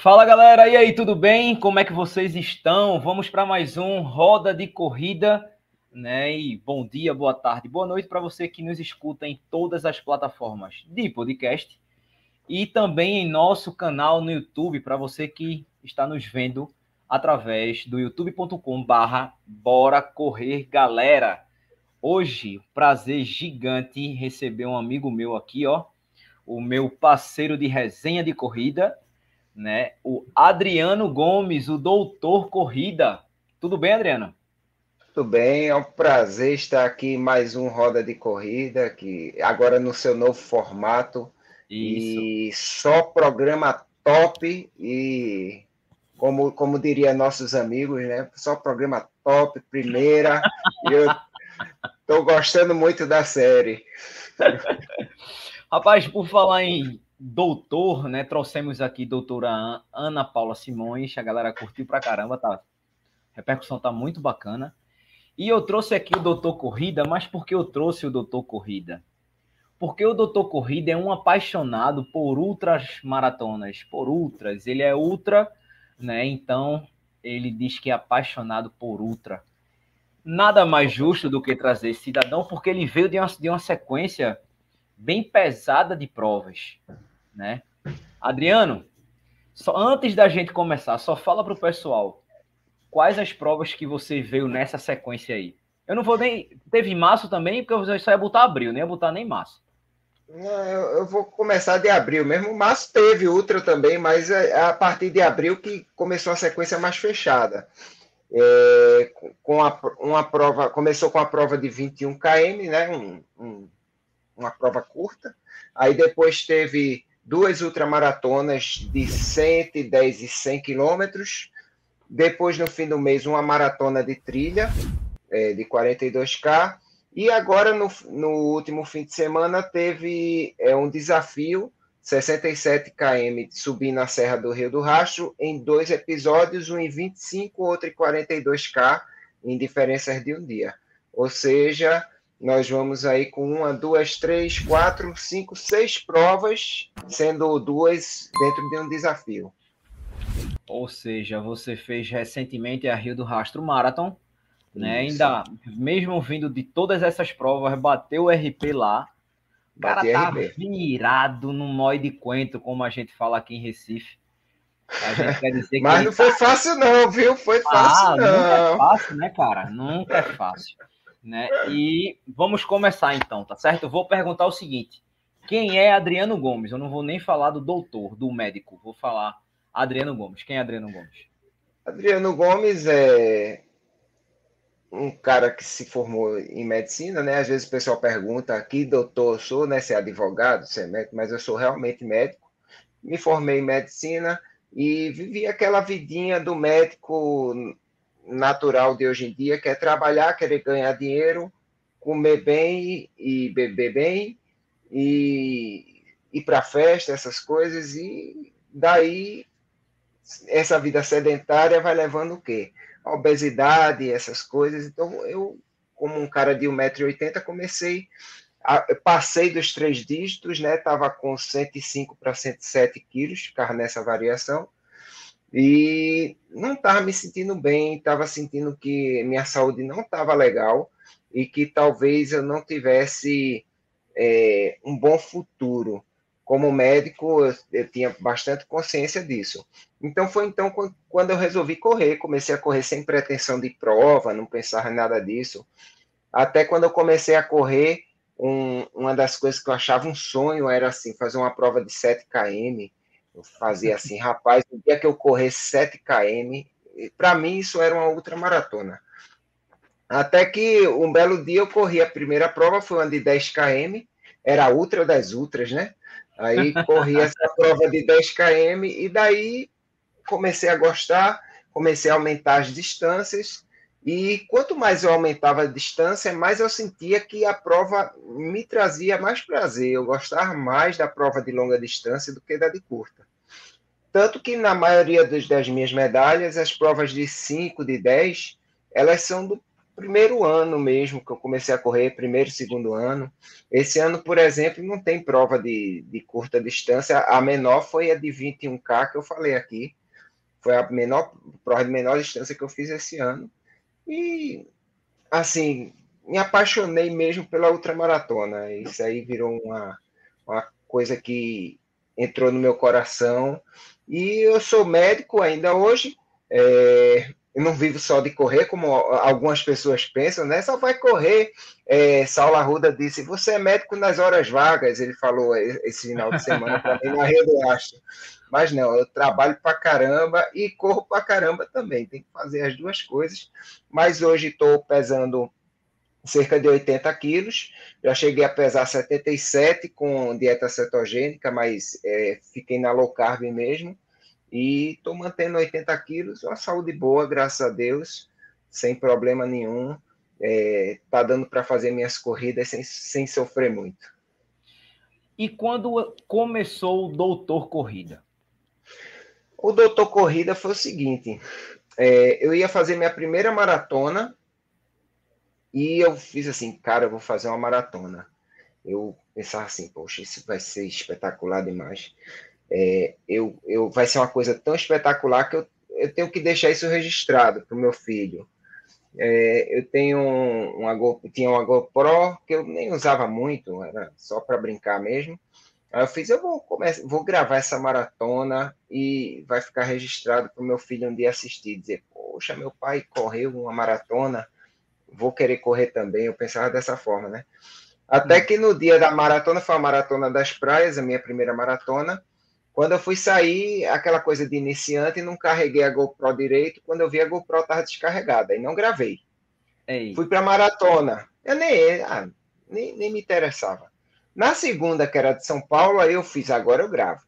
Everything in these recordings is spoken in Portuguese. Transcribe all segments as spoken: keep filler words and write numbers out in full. Fala galera, e aí, tudo bem? Como é que vocês estão? Vamos para mais um Roda de Corrida, né? E bom dia, boa tarde, boa noite para você que nos escuta em todas as plataformas de podcast e também em nosso canal no YouTube, para você que está nos vendo através do youtube ponto com barra Bora Correr Galera. Hoje, prazer gigante receber um amigo meu aqui, ó, o meu parceiro de resenha de corrida, né? O Adriano Gomes, o Doutor Corrida. Tudo bem, Adriano? Tudo bem, é um prazer estar aqui em mais um Roda de Corrida, que agora no seu novo formato. Isso. E só programa top e, como, como diria nossos amigos, né? Só programa top, primeira. E eu tô gostando muito da série. Rapaz, por falar em doutor, né? Trouxemos aqui doutora Ana Paula Simões, a galera curtiu pra caramba, tá? A repercussão tá muito bacana. E eu trouxe aqui o Doutor Corrida, mas por que eu trouxe o Doutor Corrida? Porque o Doutor Corrida é um apaixonado por ultras maratonas, por ultras, ele é ultra, né? Então, ele diz que é apaixonado por ultra. Nada mais justo do que trazer esse cidadão, porque ele veio de uma, de uma sequência bem pesada de provas, né? Adriano, só antes da gente começar, só fala para o pessoal quais as provas que você veio nessa sequência aí. Eu não vou nem... Teve março também, porque você só ia botar abril, nem ia botar nem março. Não, eu, eu vou começar de abril mesmo. Março teve ultra também, mas a, a partir de abril que começou a sequência mais fechada. É, com a, uma prova... Começou com a prova de vinte e um quilômetros, né? Um... um uma prova curta, aí depois teve duas ultramaratonas de cento e dez e cem quilômetros, depois no fim do mês uma maratona de trilha é, de quarenta e dois quilômetros, e agora no, no último fim de semana teve é, um desafio, sessenta e sete quilômetros subir na Serra do Rio do Rastro, em dois episódios, um em vinte e cinco, outro em quarenta e dois quilômetros, em diferenças de um dia, ou seja... Nós vamos aí com uma, duas, três, quatro, cinco, seis provas, sendo duas dentro de um desafio. Ou seja, você fez recentemente a Rio do Rastro Marathon, né? Isso. Ainda, mesmo vindo de todas essas provas, bateu o R P lá. O cara tá virado no nó de coentro, como a gente fala aqui em Recife. A gente quer dizer que mas não foi tá... fácil não, viu? Foi fácil ah, não. Nunca é fácil, né, cara? Nunca é fácil. Né? E vamos começar então, tá certo? Eu vou perguntar o seguinte, quem é Adriano Gomes? Eu não vou nem falar do doutor, do médico, vou falar Adriano Gomes. Quem é Adriano Gomes? Adriano Gomes é um cara que se formou em medicina, né? Às vezes o pessoal pergunta, que doutor eu sou, né? Se é advogado, se é médico, mas eu sou realmente médico, me formei em medicina e vivi aquela vidinha do médico... natural de hoje em dia, que é trabalhar, querer ganhar dinheiro, comer bem e beber bem, e ir para festa, essas coisas, e daí essa vida sedentária vai levando o quê? A obesidade, essas coisas. Então, eu, como um cara de um metro e oitenta, comecei, a, passei dos três dígitos, né? Estava com cento e cinco para cento e sete quilos, ficava nessa variação, e não estava me sentindo bem, estava sentindo que minha saúde não estava legal e que talvez eu não tivesse é, um bom futuro. Como médico, eu, eu tinha bastante consciência disso. Então, foi então quando eu resolvi correr, comecei a correr sem pretensão de prova, não pensava em nada disso. Até quando eu comecei a correr, um, uma das coisas que eu achava um sonho era assim, fazer uma prova de sete quilômetros, Eu fazia assim, rapaz, o dia que eu correr sete quilômetros, para mim isso era uma ultramaratona. Até que um belo dia eu corri a primeira prova, foi uma de dez quilômetros, era a ultra das ultras, né? Aí corri essa prova de dez quilômetros e daí comecei a gostar, comecei a aumentar as distâncias e quanto mais eu aumentava a distância, mais eu sentia que a prova me trazia mais prazer, eu gostava mais da prova de longa distância do que da de curta. Tanto que na maioria das minhas medalhas, as provas de cinco, de dez, elas são do primeiro ano mesmo que eu comecei a correr, primeiro, segundo ano. Esse ano, por exemplo, não tem prova de, de curta distância. A menor foi a de vinte e um K, que eu falei aqui. Foi a menor, prova de menor distância que eu fiz esse ano. E, assim, me apaixonei mesmo pela ultramaratona. Isso aí virou uma, uma coisa que entrou no meu coração. E eu sou médico ainda hoje. É, eu não vivo só de correr, como algumas pessoas pensam, né? Só vai correr. É, Saulo Arruda disse, você é médico nas horas vagas. Ele falou esse final de semana para mim na Rio do Rastro. Mas não, eu trabalho para caramba e corro para caramba também. Tem que fazer as duas coisas. Mas hoje estou pesando cerca de oitenta quilos. Já cheguei a pesar setenta e sete com dieta cetogênica, mas é, fiquei na low carb mesmo. E estou mantendo oitenta quilos, uma saúde boa, graças a Deus, sem problema nenhum. Está é, dando para fazer minhas corridas sem, sem sofrer muito. E quando começou o Doutor Corrida? O Doutor Corrida foi o seguinte, é, eu ia fazer minha primeira maratona e eu fiz assim, cara, eu vou fazer uma maratona. Eu pensava assim, poxa, isso vai ser espetacular demais. É, eu, eu, vai ser uma coisa tão espetacular que eu, eu tenho que deixar isso registrado para o meu filho. É, eu tenho uma, tinha uma GoPro que eu nem usava muito, era só para brincar mesmo. Aí eu fiz, eu vou, começar, vou gravar essa maratona e vai ficar registrado para o meu filho um dia assistir, dizer, poxa, meu pai correu uma maratona, vou querer correr também. Eu pensava dessa forma, né? Até que no dia da maratona, foi a Maratona das Praias, a minha primeira maratona. Quando eu fui sair, aquela coisa de iniciante, não carreguei a GoPro direito. Quando eu vi, a GoPro estava descarregada e não gravei. Ei. Fui para a maratona. Eu nem, ah, nem, nem me interessava. Na segunda, que era de São Paulo, aí eu fiz, agora eu gravo.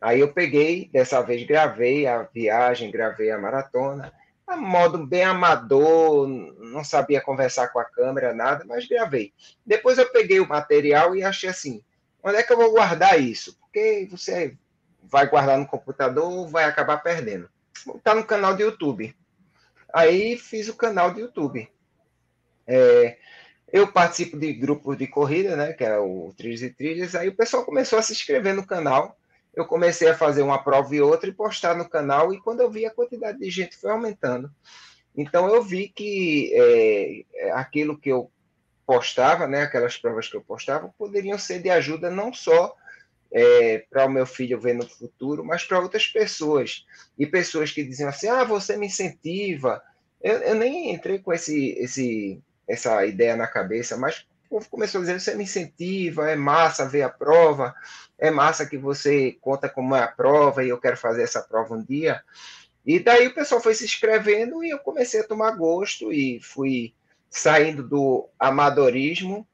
Aí eu peguei, dessa vez gravei a viagem, gravei a maratona. A modo bem amador, não sabia conversar com a câmera, nada, mas gravei. Depois eu peguei o material e achei assim, onde é que eu vou guardar isso? Porque você... vai guardar no computador ou vai acabar perdendo. Está no canal do YouTube. Aí fiz o canal do YouTube. É, eu participo de grupos de corrida, né, que é o Trilhas e Trilhas. Aí o pessoal começou a se inscrever no canal. Eu comecei a fazer uma prova e outra e postar no canal. E quando eu vi, a quantidade de gente foi aumentando. Então eu vi que é, aquilo que eu postava, né, aquelas provas que eu postava, poderiam ser de ajuda não só... É, para o meu filho ver no futuro, mas para outras pessoas. E pessoas que diziam assim, ah, você me incentiva. Eu, eu nem entrei com esse, esse, essa ideia na cabeça, mas o povo começou a dizer, você me incentiva, é massa ver a prova, é massa que você conta como é a prova e eu quero fazer essa prova um dia. E daí o pessoal foi se inscrevendo e eu comecei a tomar gosto e fui saindo do amadorismo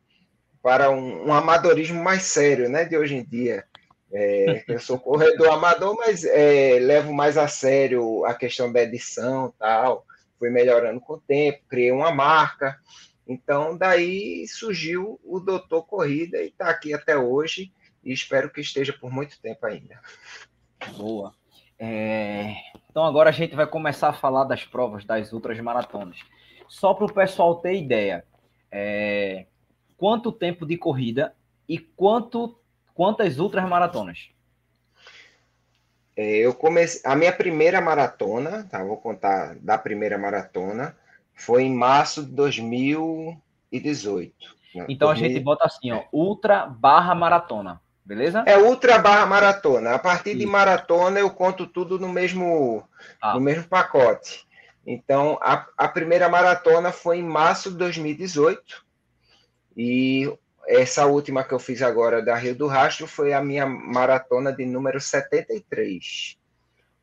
para um, um amadorismo mais sério, né, de hoje em dia. É, eu sou corredor amador, mas é, levo mais a sério a questão da edição e tal, fui melhorando com o tempo, criei uma marca, então daí surgiu o Doutor Corrida e está aqui até hoje, e espero que esteja por muito tempo ainda. Boa. É... Então agora a gente vai começar a falar das provas das outras maratonas. Só para o pessoal ter ideia, é... quanto tempo de corrida e quanto, quantas outras maratonas? É, eu comecei, a minha primeira maratona, tá, vou contar da primeira maratona, foi em março de dois mil e dezoito. Então dois mil... a gente bota assim, ó, ultra barra maratona, beleza? É ultra barra maratona. A partir Sim. de maratona eu conto tudo no mesmo, ah. no mesmo pacote. Então a, a primeira maratona foi em março de dois mil e dezoito. E essa última que eu fiz agora da Rio do Rastro foi a minha maratona de número setenta e três.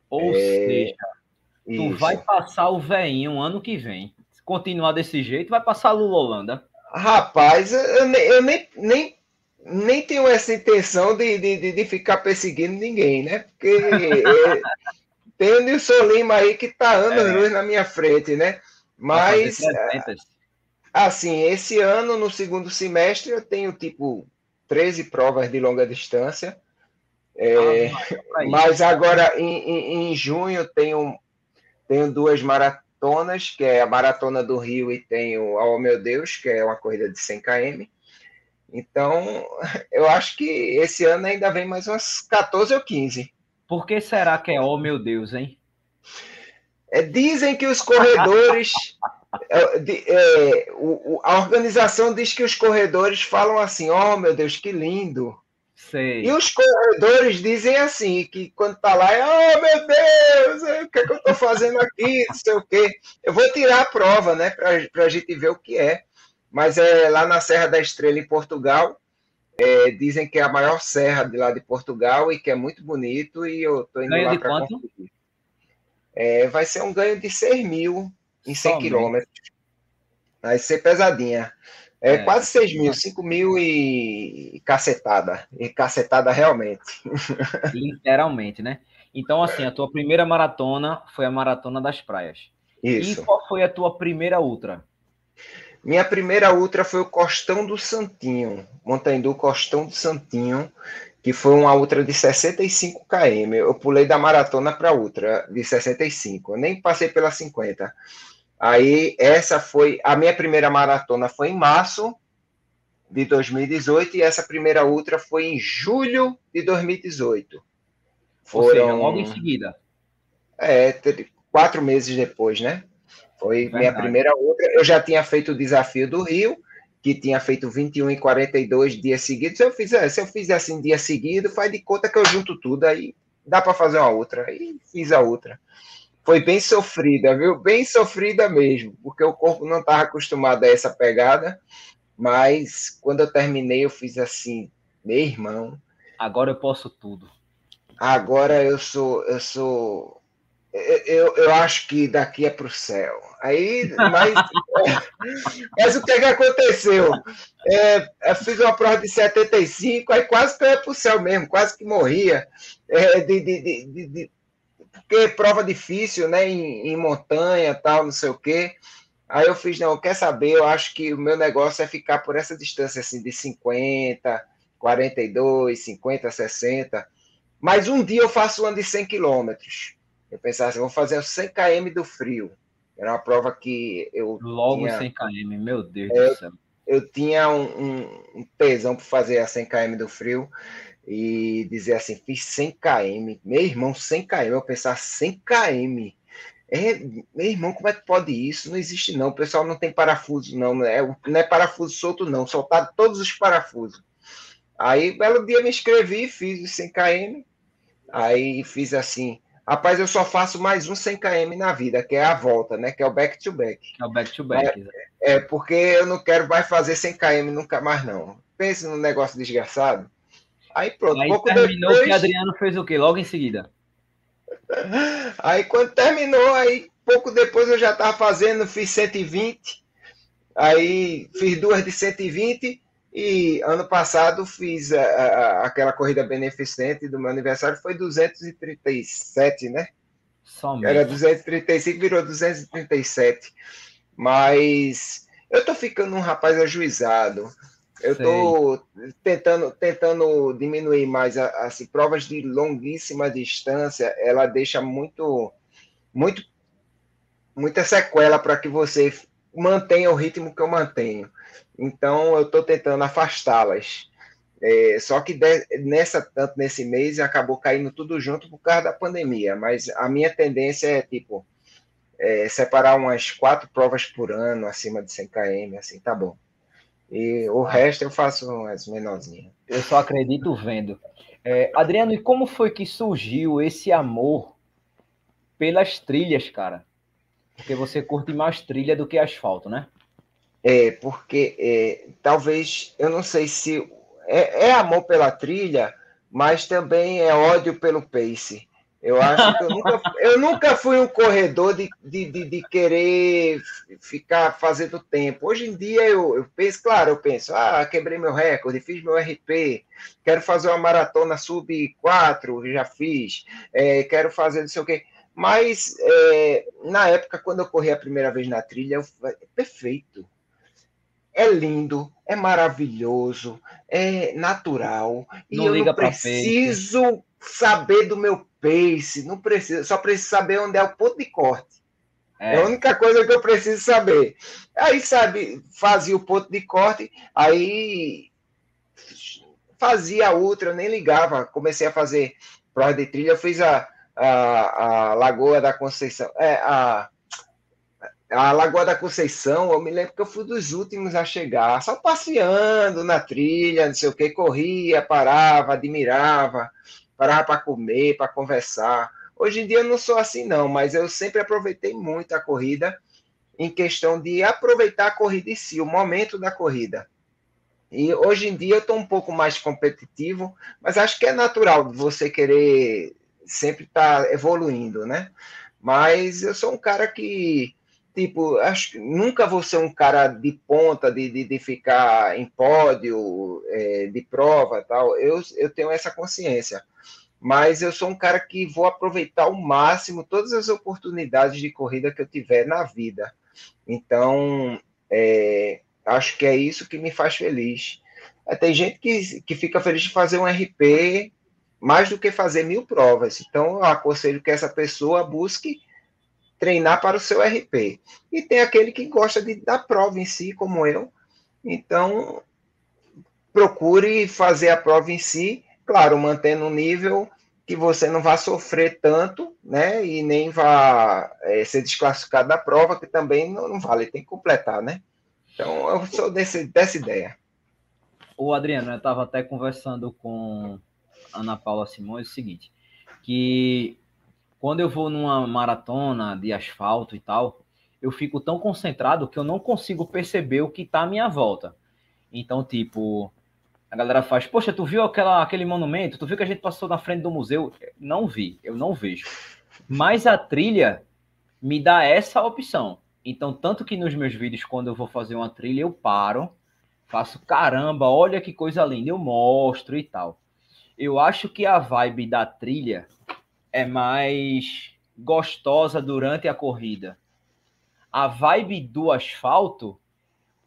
Ou é... seja, tu Isso. vai passar o veinho ano que vem. Se continuar desse jeito, vai passar a Lula Holanda. Rapaz, eu, ne, eu nem, nem, nem tenho essa intenção de, de, de ficar perseguindo ninguém, né? Porque é, tem o Nilson Lima aí que tá anos luz é. na minha frente, né? Mas... assim, esse ano, no segundo semestre, eu tenho, tipo, treze provas de longa distância. É, ah, mas agora, em, em, em junho, eu tenho, tenho duas, mara, maratonas, que é a Maratona do Rio, e tem o Oh Meu Deus, que é uma corrida de cem quilômetros. Então, eu acho que esse ano ainda vem mais umas quatorze ou quinze. Por que será que é Oh Meu Deus, hein? É, dizem que os corredores... É, de, é, o, o, a organização diz que os corredores falam assim, oh, meu Deus, que lindo. Sei. E os corredores dizem assim, que quando está lá, é, oh, meu Deus, o que é que eu estou fazendo aqui, não sei o quê. Eu vou tirar a prova, né, para a gente ver o que é. Mas é lá na Serra da Estrela, em Portugal, é, dizem que é a maior serra de lá de Portugal e que é muito bonito, e eu estou indo ganho lá para conferir. É, vai ser um ganho de seis mil em cem quilômetros. Vai ser pesadinha. É, é quase seis mil, cinco mil e cacetada. E cacetada realmente. Literalmente, né? Então, assim, a tua primeira maratona foi a Maratona das Praias. Isso. E qual foi a tua primeira ultra? Minha primeira ultra foi o Costão do Santinho, Montandu Costão do Santinho, que foi uma ultra de sessenta e cinco quilômetros. Eu pulei da maratona para a ultra de sessenta e cinco, eu nem passei pela cinquenta. Aí essa foi, a minha primeira maratona foi em março de dois mil e dezoito e essa primeira ultra foi em julho de dois mil e dezoito. Foram, ou seja, logo em seguida. É, quatro meses depois, né? Foi verdade. Minha primeira outra. Eu já tinha feito o Desafio do Rio, que tinha feito vinte e um e quarenta e dois dias seguidos. Se eu fizer, se eu fizer assim dia seguido, faz de conta que eu junto tudo, aí dá para fazer uma outra. Aí fiz a outra. Foi bem sofrida, viu? Bem sofrida mesmo, porque o corpo não estava acostumado a essa pegada. Mas quando eu terminei, eu fiz assim, meu irmão. Agora eu posso tudo. Agora eu sou, eu sou. Eu, eu acho que daqui é para o céu. Aí, mas, mas o que, é que aconteceu? É, eu fiz uma prova de setenta e cinco, aí quase que eu ia para o céu mesmo, quase que morria. É, de, de, de, de, de, porque prova difícil, né? Em, em montanha, tal, não sei o quê. Aí eu fiz, não, quer saber? Eu acho que o meu negócio é ficar por essa distância assim, de cinquenta, quarenta e dois, cinquenta, sessenta. Mas um dia eu faço um de cem quilômetros. Eu pensava assim, vou fazer o cem quilômetros do Frio. Era uma prova que eu logo tinha... cem quilômetros, meu Deus eu, do céu. Eu tinha um, um tesão para fazer a cem quilômetros do Frio e dizer assim, fiz cem quilômetros. Meu irmão, cem quilômetros. Eu pensava, cem quilômetros. É, meu irmão, como é que pode isso? Não existe não. O pessoal não tem parafuso, não. Não é, não é parafuso solto, não. Soltaram todos os parafusos. Aí, belo dia, me inscrevi, fiz os cem quilômetros. Aí fiz assim... Rapaz, eu só faço mais um cem quilômetros na vida, que é a volta, né? Que é o back-to-back. Que é o back-to-back. É, é, porque eu não quero mais fazer cem quilômetros nunca mais, não. Pensa num negócio desgraçado. Aí pronto, aí pouco terminou depois... que Adriano fez o quê? Logo em seguida? Aí quando terminou, aí pouco depois eu já estava fazendo, fiz cento e vinte. Aí fiz duas de cento e vinte. E ano passado fiz a, a, aquela corrida beneficente do meu aniversário, foi duzentos e trinta e sete, né? Somente. Era duzentos e trinta e cinco, virou duzentos e trinta e sete. Mas eu tô ficando um rapaz ajuizado. Eu Sei. tô tentando, tentando diminuir mais assim, provas de longuíssima distância, ela deixa muito, muito muita sequela para que você mantenha o ritmo que eu mantenho. Então, eu estou tentando afastá-las. É, só que de, nessa, tanto nesse mês acabou caindo tudo junto por causa da pandemia. Mas a minha tendência é, tipo, é, separar umas quatro provas por ano, acima de cem quilômetros, assim, tá bom. E o resto eu faço umas menorzinhas. Eu só acredito vendo. É, Adriano, e como foi que surgiu esse amor pelas trilhas, cara? Porque você curte mais trilha do que asfalto, né? É, porque é, talvez, eu não sei se... É, é amor pela trilha, mas também é ódio pelo pace. Eu acho que eu nunca, eu nunca fui um corredor de, de, de, de querer ficar fazendo tempo. Hoje em dia, eu, eu penso, claro, eu penso, ah, quebrei meu recorde, fiz meu R P, quero fazer uma maratona sub quatro, já fiz, é, quero fazer não sei o quê. Mas, é, na época, quando eu corri a primeira vez na trilha, eu falei, perfeito. É lindo, é maravilhoso, é natural. E não eu liga não preciso pace. Saber do meu pace, não preciso, só preciso saber onde é o ponto de corte. É. É a única coisa que eu preciso saber. Aí, sabe, fazia o ponto de corte, aí fazia a outra, eu nem ligava. Comecei a fazer prova de trilha, eu fiz a, a, a Lagoa da Conceição. É, a, a Lagoa da Conceição, eu me lembro que eu fui dos últimos a chegar, só passeando na trilha, não sei o que, corria, parava, admirava, parava para comer, para conversar. Hoje em dia eu não sou assim, não, mas eu sempre aproveitei muito a corrida em questão de aproveitar a corrida em si, o momento da corrida. E hoje em dia eu estou um pouco mais competitivo, mas acho que é natural você querer sempre estar evoluindo, né? Mas eu sou um cara que, tipo, acho que nunca vou ser um cara de ponta, de, de, de ficar em pódio, é, de prova e tal. Eu, eu tenho essa consciência. Mas eu sou um cara que vou aproveitar ao máximo todas as oportunidades de corrida que eu tiver na vida. Então, é, acho que é isso que me faz feliz. Tem gente que, que fica feliz de fazer um R P mais do que fazer mil provas. Então, eu aconselho que essa pessoa busque treinar para o seu R P. E tem aquele que gosta de, da prova em si, como eu. Então, procure fazer a prova em si, claro, mantendo um nível que você não vá sofrer tanto, né? E nem vá é, ser desclassificado da prova, que também não, não vale, tem que completar, né? Então, eu sou desse, dessa ideia. Ô, Adriano, eu estava até conversando com Ana Paula Simões, é o seguinte, que quando eu vou numa maratona de asfalto e tal, eu fico tão concentrado que eu não consigo perceber o que está à minha volta. Então, tipo... A galera faz, poxa, tu viu aquela, aquele monumento? Tu viu que a gente passou na frente do museu? Não vi, eu não vejo. Mas a trilha me dá essa opção. Então, tanto que nos meus vídeos, quando eu vou fazer uma trilha, eu paro, faço, caramba, olha que coisa linda, eu mostro e tal. Eu acho que a vibe da trilha é mais gostosa durante a corrida. A vibe do asfalto,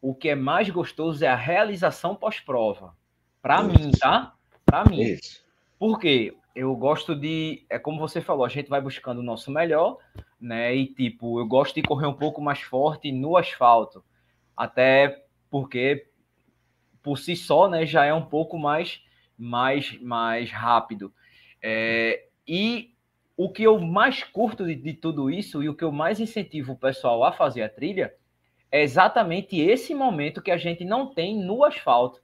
o que é mais gostoso é a realização pós-prova. Para mim, tá? Para mim. Isso. Porque eu gosto de... É como você falou, a gente vai buscando o nosso melhor, né? E, tipo, eu gosto de correr um pouco mais forte no asfalto. Até porque, por si só, né? Já é um pouco mais, mais, mais rápido. É, e o que eu mais curto de, de tudo isso e o que eu mais incentivo o pessoal a fazer a trilha é exatamente esse momento que a gente não tem no asfalto.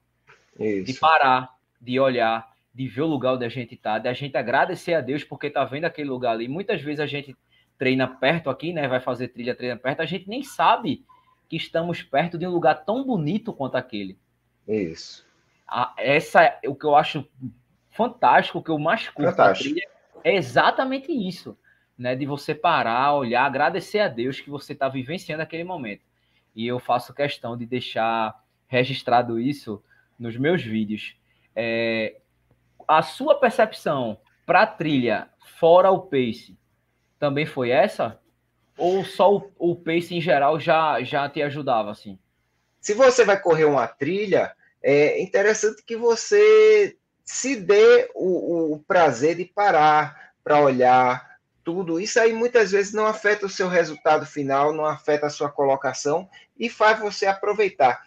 Isso. De parar, de olhar, de ver o lugar onde a gente está, de a gente agradecer a Deus porque está vendo aquele lugar ali. Muitas vezes a gente treina perto aqui, né? Vai fazer trilha, treina perto. A gente nem sabe que estamos perto de um lugar tão bonito quanto aquele. Isso. Ah, essa é o que eu acho fantástico, o que eu mais curto da trilha. É exatamente isso, né? De você parar, olhar, agradecer a Deus que você está vivenciando aquele momento. E eu faço questão de deixar registrado isso nos meus vídeos. É, a sua percepção para a trilha fora o pace também foi essa? Ou só o, o pace em geral já, já te ajudava? Assim? Se você vai correr uma trilha, é interessante que você se dê o, o prazer de parar para olhar tudo. Isso aí muitas vezes não afeta o seu resultado final, não afeta a sua colocação e faz você aproveitar.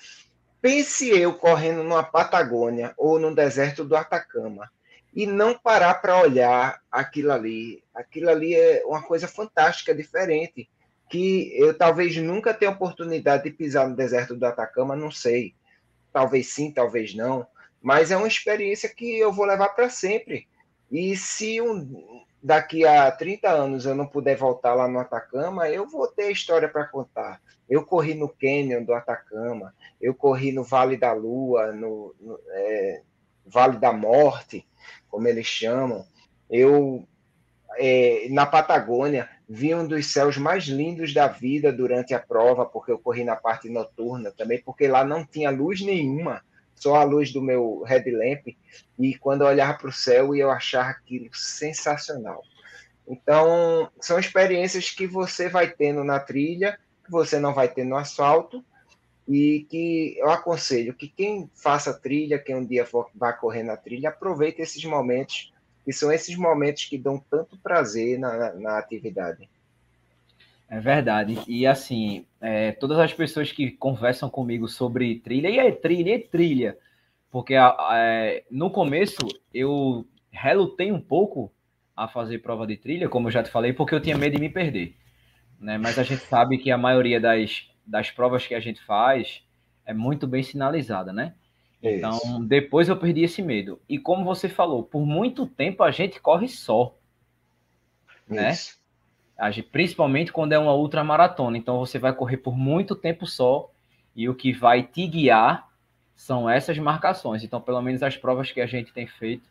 Pense eu correndo numa Patagônia ou no deserto do Atacama e não parar para olhar aquilo ali. Aquilo ali é uma coisa fantástica, diferente, que eu talvez nunca tenha oportunidade de pisar no deserto do Atacama, não sei. Talvez sim, talvez não. Mas é uma experiência que eu vou levar para sempre. E se um, daqui a trinta anos eu não puder voltar lá no Atacama, eu vou ter história para contar. Eu corri no Cânion do Atacama, eu corri no Vale da Lua, no, no é, Vale da Morte, como eles chamam. Eu, é, na Patagônia, vi um dos céus mais lindos da vida durante a prova, porque eu corri na parte noturna também, porque lá não tinha luz nenhuma, só a luz do meu headlamp, e quando eu olhava para o céu, eu achava aquilo sensacional. Então, são experiências que você vai tendo na trilha, que você não vai ter no asfalto, e que eu aconselho que quem faça trilha, quem um dia for, vai correr na trilha, aproveite esses momentos, que são esses momentos que dão tanto prazer na, na, na atividade. É verdade. E assim, é, todas as pessoas que conversam comigo sobre trilha, e é trilha, é trilha. Porque a, a, no começo eu relutei um pouco a fazer prova de trilha, como eu já te falei, porque eu tinha medo de me perder. Né? Mas a gente sabe que a maioria das, das provas que a gente faz é muito bem sinalizada, né? É então, isso. Depois eu perdi esse medo. E como você falou, por muito tempo a gente corre só. É né? Isso. Principalmente quando é uma ultramaratona. Então, você vai correr por muito tempo só e o que vai te guiar são essas marcações. Então, pelo menos as provas que a gente tem feito.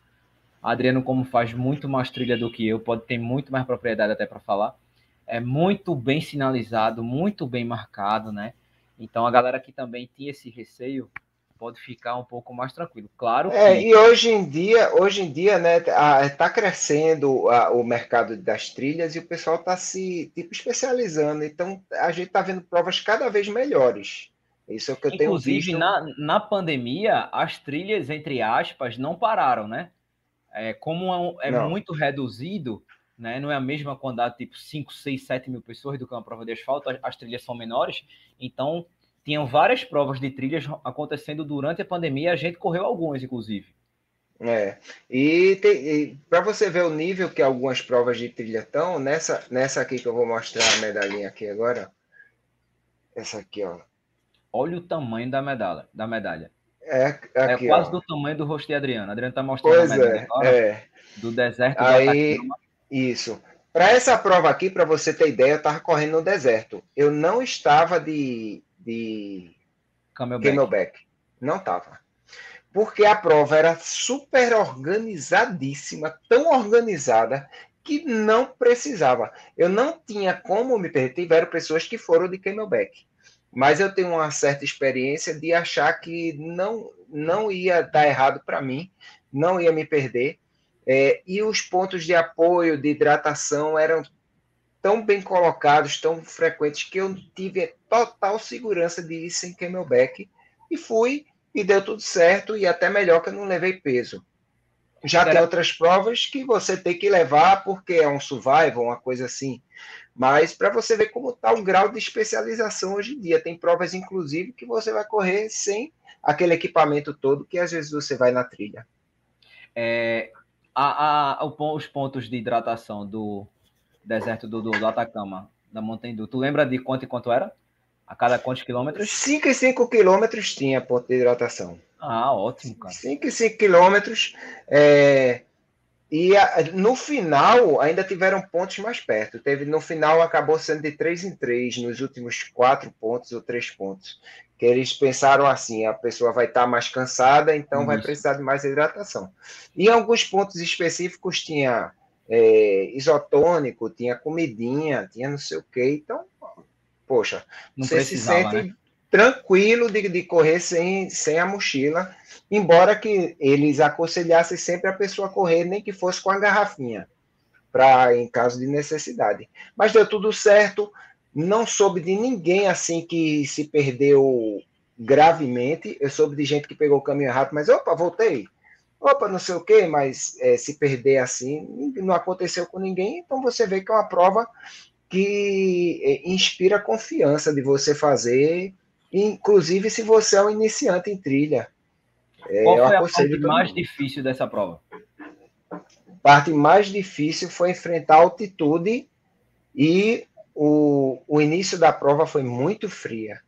Adriano, como faz muito mais trilha do que eu, pode ter muito mais propriedade até para falar. É muito bem sinalizado, muito bem marcado, né? Então, a galera que também tinha esse receio pode ficar um pouco mais tranquilo. Claro que... É, e hoje em dia, hoje em dia, né, tá crescendo a, o mercado das trilhas e o pessoal tá se tipo, especializando. Então, a gente tá vendo provas cada vez melhores. Isso é o que eu Inclusive, tenho visto. Inclusive, na, na pandemia, as trilhas, entre aspas, não pararam, né? É, como é, é muito reduzido, né? Não é a mesma quantidade, tipo cinco, seis, sete mil pessoas do que uma prova de asfalto, as, as trilhas são menores, então... Tinham várias provas de trilhas acontecendo durante a pandemia, a gente correu algumas, inclusive. É, e, e para você ver o nível que algumas provas de trilha estão, nessa, nessa aqui que eu vou mostrar a medalhinha aqui agora, essa aqui, ó. Olha o tamanho da medalha. Da medalha. É, aqui, é quase ó. do tamanho do rosto de Adriano. Adriano está mostrando pois a medalha é, agora, é. do deserto Aí, do Atacama. Isso. Para essa prova aqui, para você ter ideia, eu estava correndo no deserto. Eu não estava de... de camelback. camelback. Não estava. Porque a prova era super organizadíssima, tão organizada, que não precisava. Eu não tinha como me perder. Tiveram pessoas que foram de camelback. Mas eu tenho uma certa experiência de achar que não, não ia dar errado para mim, não ia me perder. É, e os pontos de apoio, de hidratação, eram... tão bem colocados, tão frequentes, que eu tive total segurança de ir sem camelback, e fui, e deu tudo certo, e até melhor que eu não levei peso. Já tem outras provas que você tem que levar, porque é um survival, uma coisa assim, mas para você ver como está o grau de especialização hoje em dia, tem provas, inclusive, que você vai correr sem aquele equipamento todo, que às vezes você vai na trilha. É, a, a, os pontos de hidratação do... Deserto do, do, do Atacama, da Montanha do... Tu lembra de quanto e quanto era? A cada quantos quilômetros? cinco e cinco quilômetros tinha ponto de hidratação. Ah, ótimo, cara. cinco e cinco quilômetros. É... E a, no final, ainda tiveram pontos mais perto. Teve, no final, acabou sendo de três em três, nos últimos quatro pontos ou três pontos. Que eles pensaram assim, a pessoa vai estar tá mais cansada, então Isso. vai precisar de mais hidratação. E em alguns pontos específicos tinha... É, isotônico, tinha comidinha, tinha não sei o que, então, poxa, não você se sente né? tranquilo de, de correr sem, sem a mochila, embora que eles aconselhassem sempre a pessoa correr, nem que fosse com a garrafinha, pra, em caso de necessidade. Mas deu tudo certo, não soube de ninguém assim que se perdeu gravemente, eu soube de gente que pegou o caminho errado, mas opa, voltei. Opa, não sei o quê, mas é, se perder assim, não aconteceu com ninguém, então você vê que é uma prova que inspira confiança de você fazer, inclusive se você é um iniciante em trilha. É, Qual foi a parte mais difícil dessa prova? A parte mais difícil foi enfrentar a altitude e o, o início da prova foi muito fria.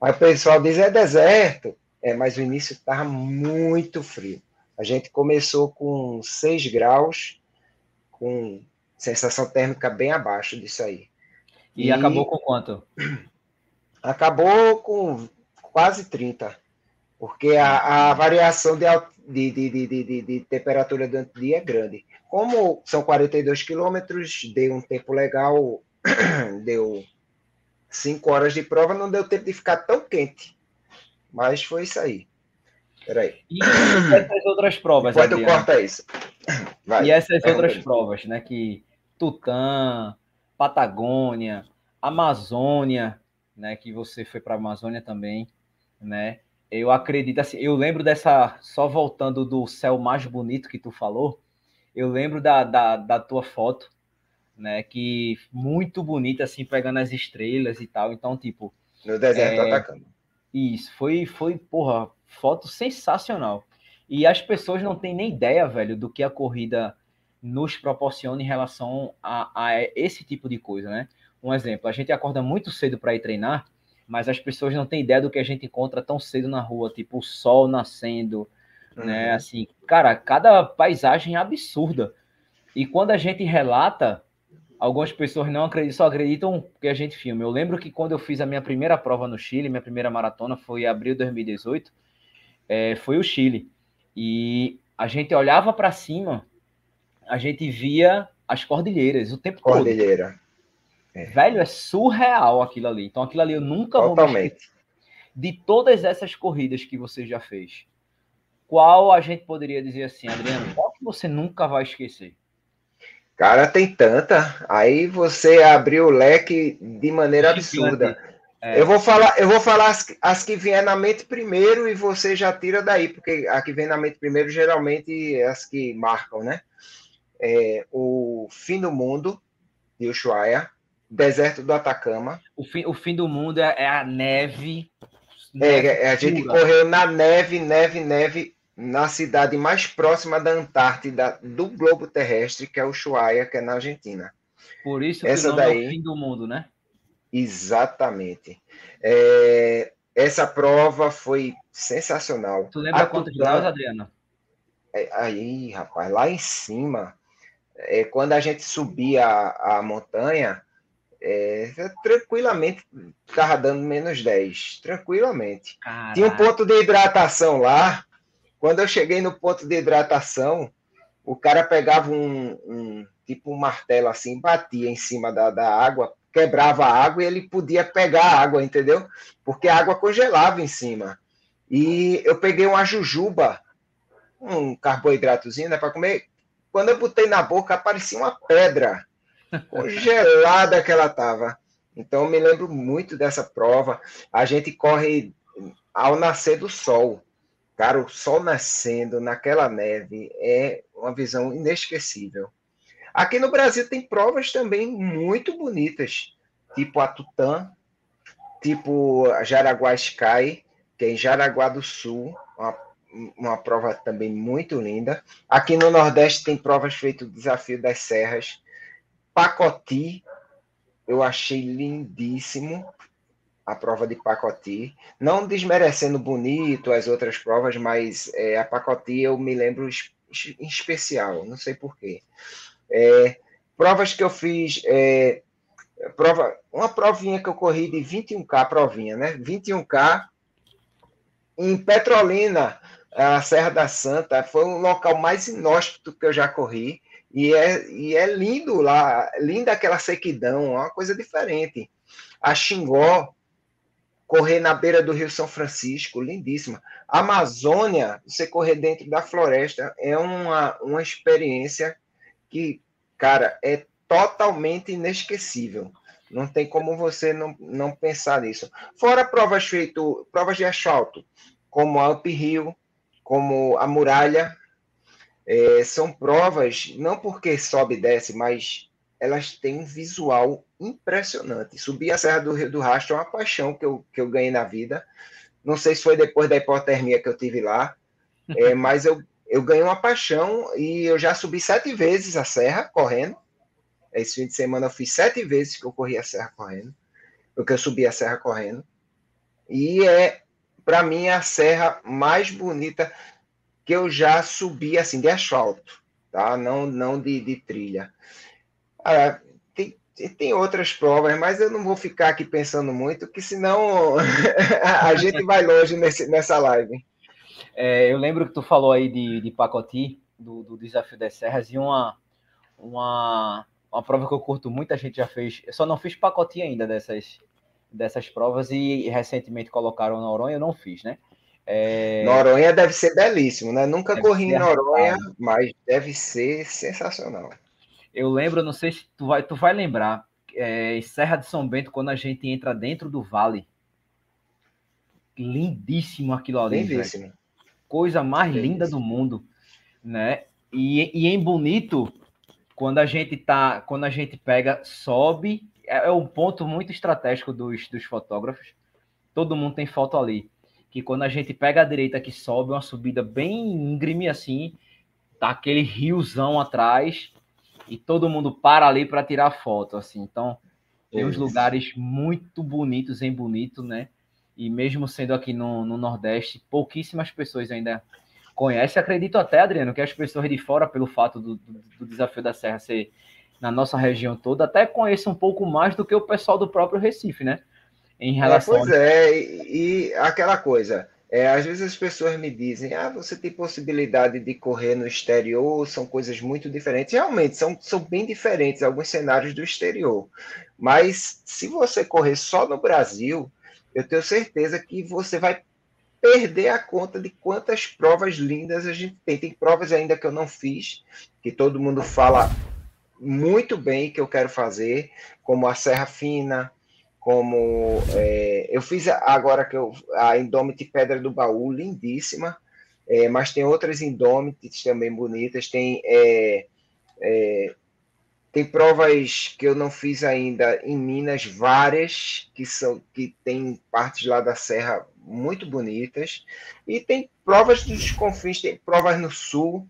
Aí o pessoal diz, é deserto, é, mas o início estava muito frio. A gente começou com seis graus, com sensação térmica bem abaixo disso aí. E, e acabou com quanto? Acabou com quase trinta, porque a, a variação de, de, de, de, de, de temperatura durante o dia é grande. Como são quarenta e dois quilômetros, deu um tempo legal, deu cinco horas de prova, não deu tempo de ficar tão quente, mas foi isso aí. Peraí. E essas outras provas, Quando Adriano? Corta isso. Vai, e essas outras aí. provas, né? Que Tutã, Patagônia, Amazônia, né? Que você foi para a Amazônia também, né? Eu acredito, assim, eu lembro dessa, só voltando do céu mais bonito que tu falou, eu lembro da, da, da tua foto, né? Que muito bonita, assim, pegando as estrelas e tal. Então, tipo... No deserto do Atacama. Isso, foi, foi, porra, foto sensacional. E as pessoas não têm nem ideia, velho, do que a corrida nos proporciona em relação a, a esse tipo de coisa, né? Um exemplo, a gente acorda muito cedo para ir treinar, mas as pessoas não têm ideia do que a gente encontra tão cedo na rua, tipo o sol nascendo, uhum. né? Assim, cara, cada paisagem é absurda. E quando a gente relata, algumas pessoas não acreditam, só acreditam que a gente filma. Eu lembro que quando eu fiz a minha primeira prova no Chile, minha primeira maratona foi em abril de dois mil e dezoito, é, foi o Chile. E a gente olhava para cima, a gente via as cordilheiras o tempo todo. Cordilheira. É. Velho, é surreal aquilo ali. Então, aquilo ali eu nunca Totalmente. vou me esquecer. De todas essas corridas que você já fez, qual a gente poderia dizer assim, Adriano, qual que você nunca vai esquecer? Cara, tem tanta. Aí você abriu o leque de maneira absurda. É. Eu vou falar, eu vou falar as, as que vier na mente primeiro e você já tira daí, porque a que vem na mente primeiro geralmente é as que marcam, né? É, o Fim do Mundo, de Ushuaia. Deserto do Atacama. O fim, o fim do mundo é, é a neve. neve é, a gente correu na neve, neve, neve, na cidade mais próxima da Antártida do globo terrestre, que é o Ushuaia, que é na Argentina. Por isso que essa o nome daí... é o fim do mundo, né? Exatamente. É... Essa prova foi sensacional. Tu lembra a quantos Tutã... graus, Adriano? Aí, rapaz, lá em cima, é, quando a gente subia a, a montanha... É, tranquilamente estava dando menos dez, tranquilamente. Caraca. Tinha um ponto de hidratação lá. Quando eu cheguei no ponto de hidratação, o cara pegava um, um tipo um martelo assim, batia em cima da, da água, quebrava a água e ele podia pegar a água, entendeu? Porque a água congelava em cima. E eu peguei uma jujuba, um carboidratozinho, né, para comer. Quando eu botei na boca, aparecia uma pedra congelada que ela tava. Então eu me lembro muito dessa prova. A gente corre ao nascer do sol, cara, o sol nascendo naquela neve é uma visão inesquecível. Aqui no Brasil tem provas também muito bonitas, tipo a Tutã, tipo a Jaraguá Sky, que é em Jaraguá do Sul, uma uma prova também muito linda. Aqui no Nordeste tem provas feito o Desafio das Serras. Pacoti, eu achei lindíssimo a prova de Pacoti. Não desmerecendo Bonito as outras provas, mas é, a Pacoti eu me lembro em especial, não sei porquê. É, provas que eu fiz, é, prova, uma provinha que eu corri de vinte e um K, provinha, né? vinte e um K em Petrolina, a Serra da Santa, foi um local mais inóspito que eu já corri. E é, e é lindo lá, linda aquela sequidão, é uma coisa diferente. A Xingó, correr na beira do Rio São Francisco, lindíssima. A Amazônia, você correr dentro da floresta, é uma, uma experiência que, cara, é totalmente inesquecível. Não tem como você não, não pensar nisso. Fora provas feito, provas de asfalto, como a Up Hill, como a Muralha. É, são provas, não porque sobe e desce, mas elas têm um visual impressionante. Subir a Serra do Rio do Rastro é uma paixão que eu, que eu ganhei na vida. Não sei se foi depois da hipotermia que eu tive lá, é, mas eu, eu ganhei uma paixão e eu já subi sete vezes a serra correndo. Esse fim de semana eu fiz sete vezes que eu corri a serra correndo, que eu subi a serra correndo. E é, para mim, a serra mais bonita que eu já subi, assim, de asfalto, tá? Não, não de, de trilha. Ah, tem, tem outras provas, mas eu não vou ficar aqui pensando muito, que senão a gente vai longe nesse, nessa live. É, eu lembro que tu falou aí de, de Pacoti, do, do Desafio das Serras, e uma, uma, uma prova que eu curto muito, a gente já fez, eu só não fiz Pacoti ainda dessas, dessas provas, e recentemente colocaram na Oronha, eu não fiz, né? É... Noronha deve ser belíssimo, né? Nunca deve corri em Noronha, arrasado. Mas deve ser sensacional. Eu lembro, não sei se tu vai, tu vai lembrar, é, em Serra de São Bento, quando a gente entra dentro do vale, lindíssimo aquilo ali. Lindíssimo. Né? Coisa mais lindíssimo. Linda do mundo, né? E, e em Bonito, Quando a gente tá, quando a gente pega, sobe, é um ponto muito estratégico dos, dos fotógrafos. Todo mundo tem foto ali. Que quando a gente pega a direita que sobe, uma subida bem íngreme assim, tá aquele riozão atrás e todo mundo para ali para tirar foto, assim. Então, tem uns lugares muito bonitos em Bonito, né? E mesmo sendo aqui no, no Nordeste, pouquíssimas pessoas ainda conhece, acredito até, Adriano, que as pessoas de fora, pelo fato do, do, do Desafio da Serra ser na nossa região toda, até conhecem um pouco mais do que o pessoal do próprio Recife, né? Em relação... É, pois é, e, e aquela coisa, é, às vezes as pessoas me dizem, ah, você tem possibilidade de correr no exterior, são coisas muito diferentes. Realmente, são, são bem diferentes alguns cenários do exterior. Mas se você correr só no Brasil, eu tenho certeza que você vai perder a conta de quantas provas lindas a gente tem. Tem provas ainda que eu não fiz, que todo mundo fala muito bem que eu quero fazer, como a Serra Fina, como... É, eu fiz agora que eu, a Indômita Pedra do Baú, lindíssima, é, mas tem outras Indômitas também bonitas, tem, é, é, tem provas que eu não fiz ainda em Minas, várias, que, são, que tem partes lá da Serra muito bonitas, e tem provas dos confins, tem provas no sul,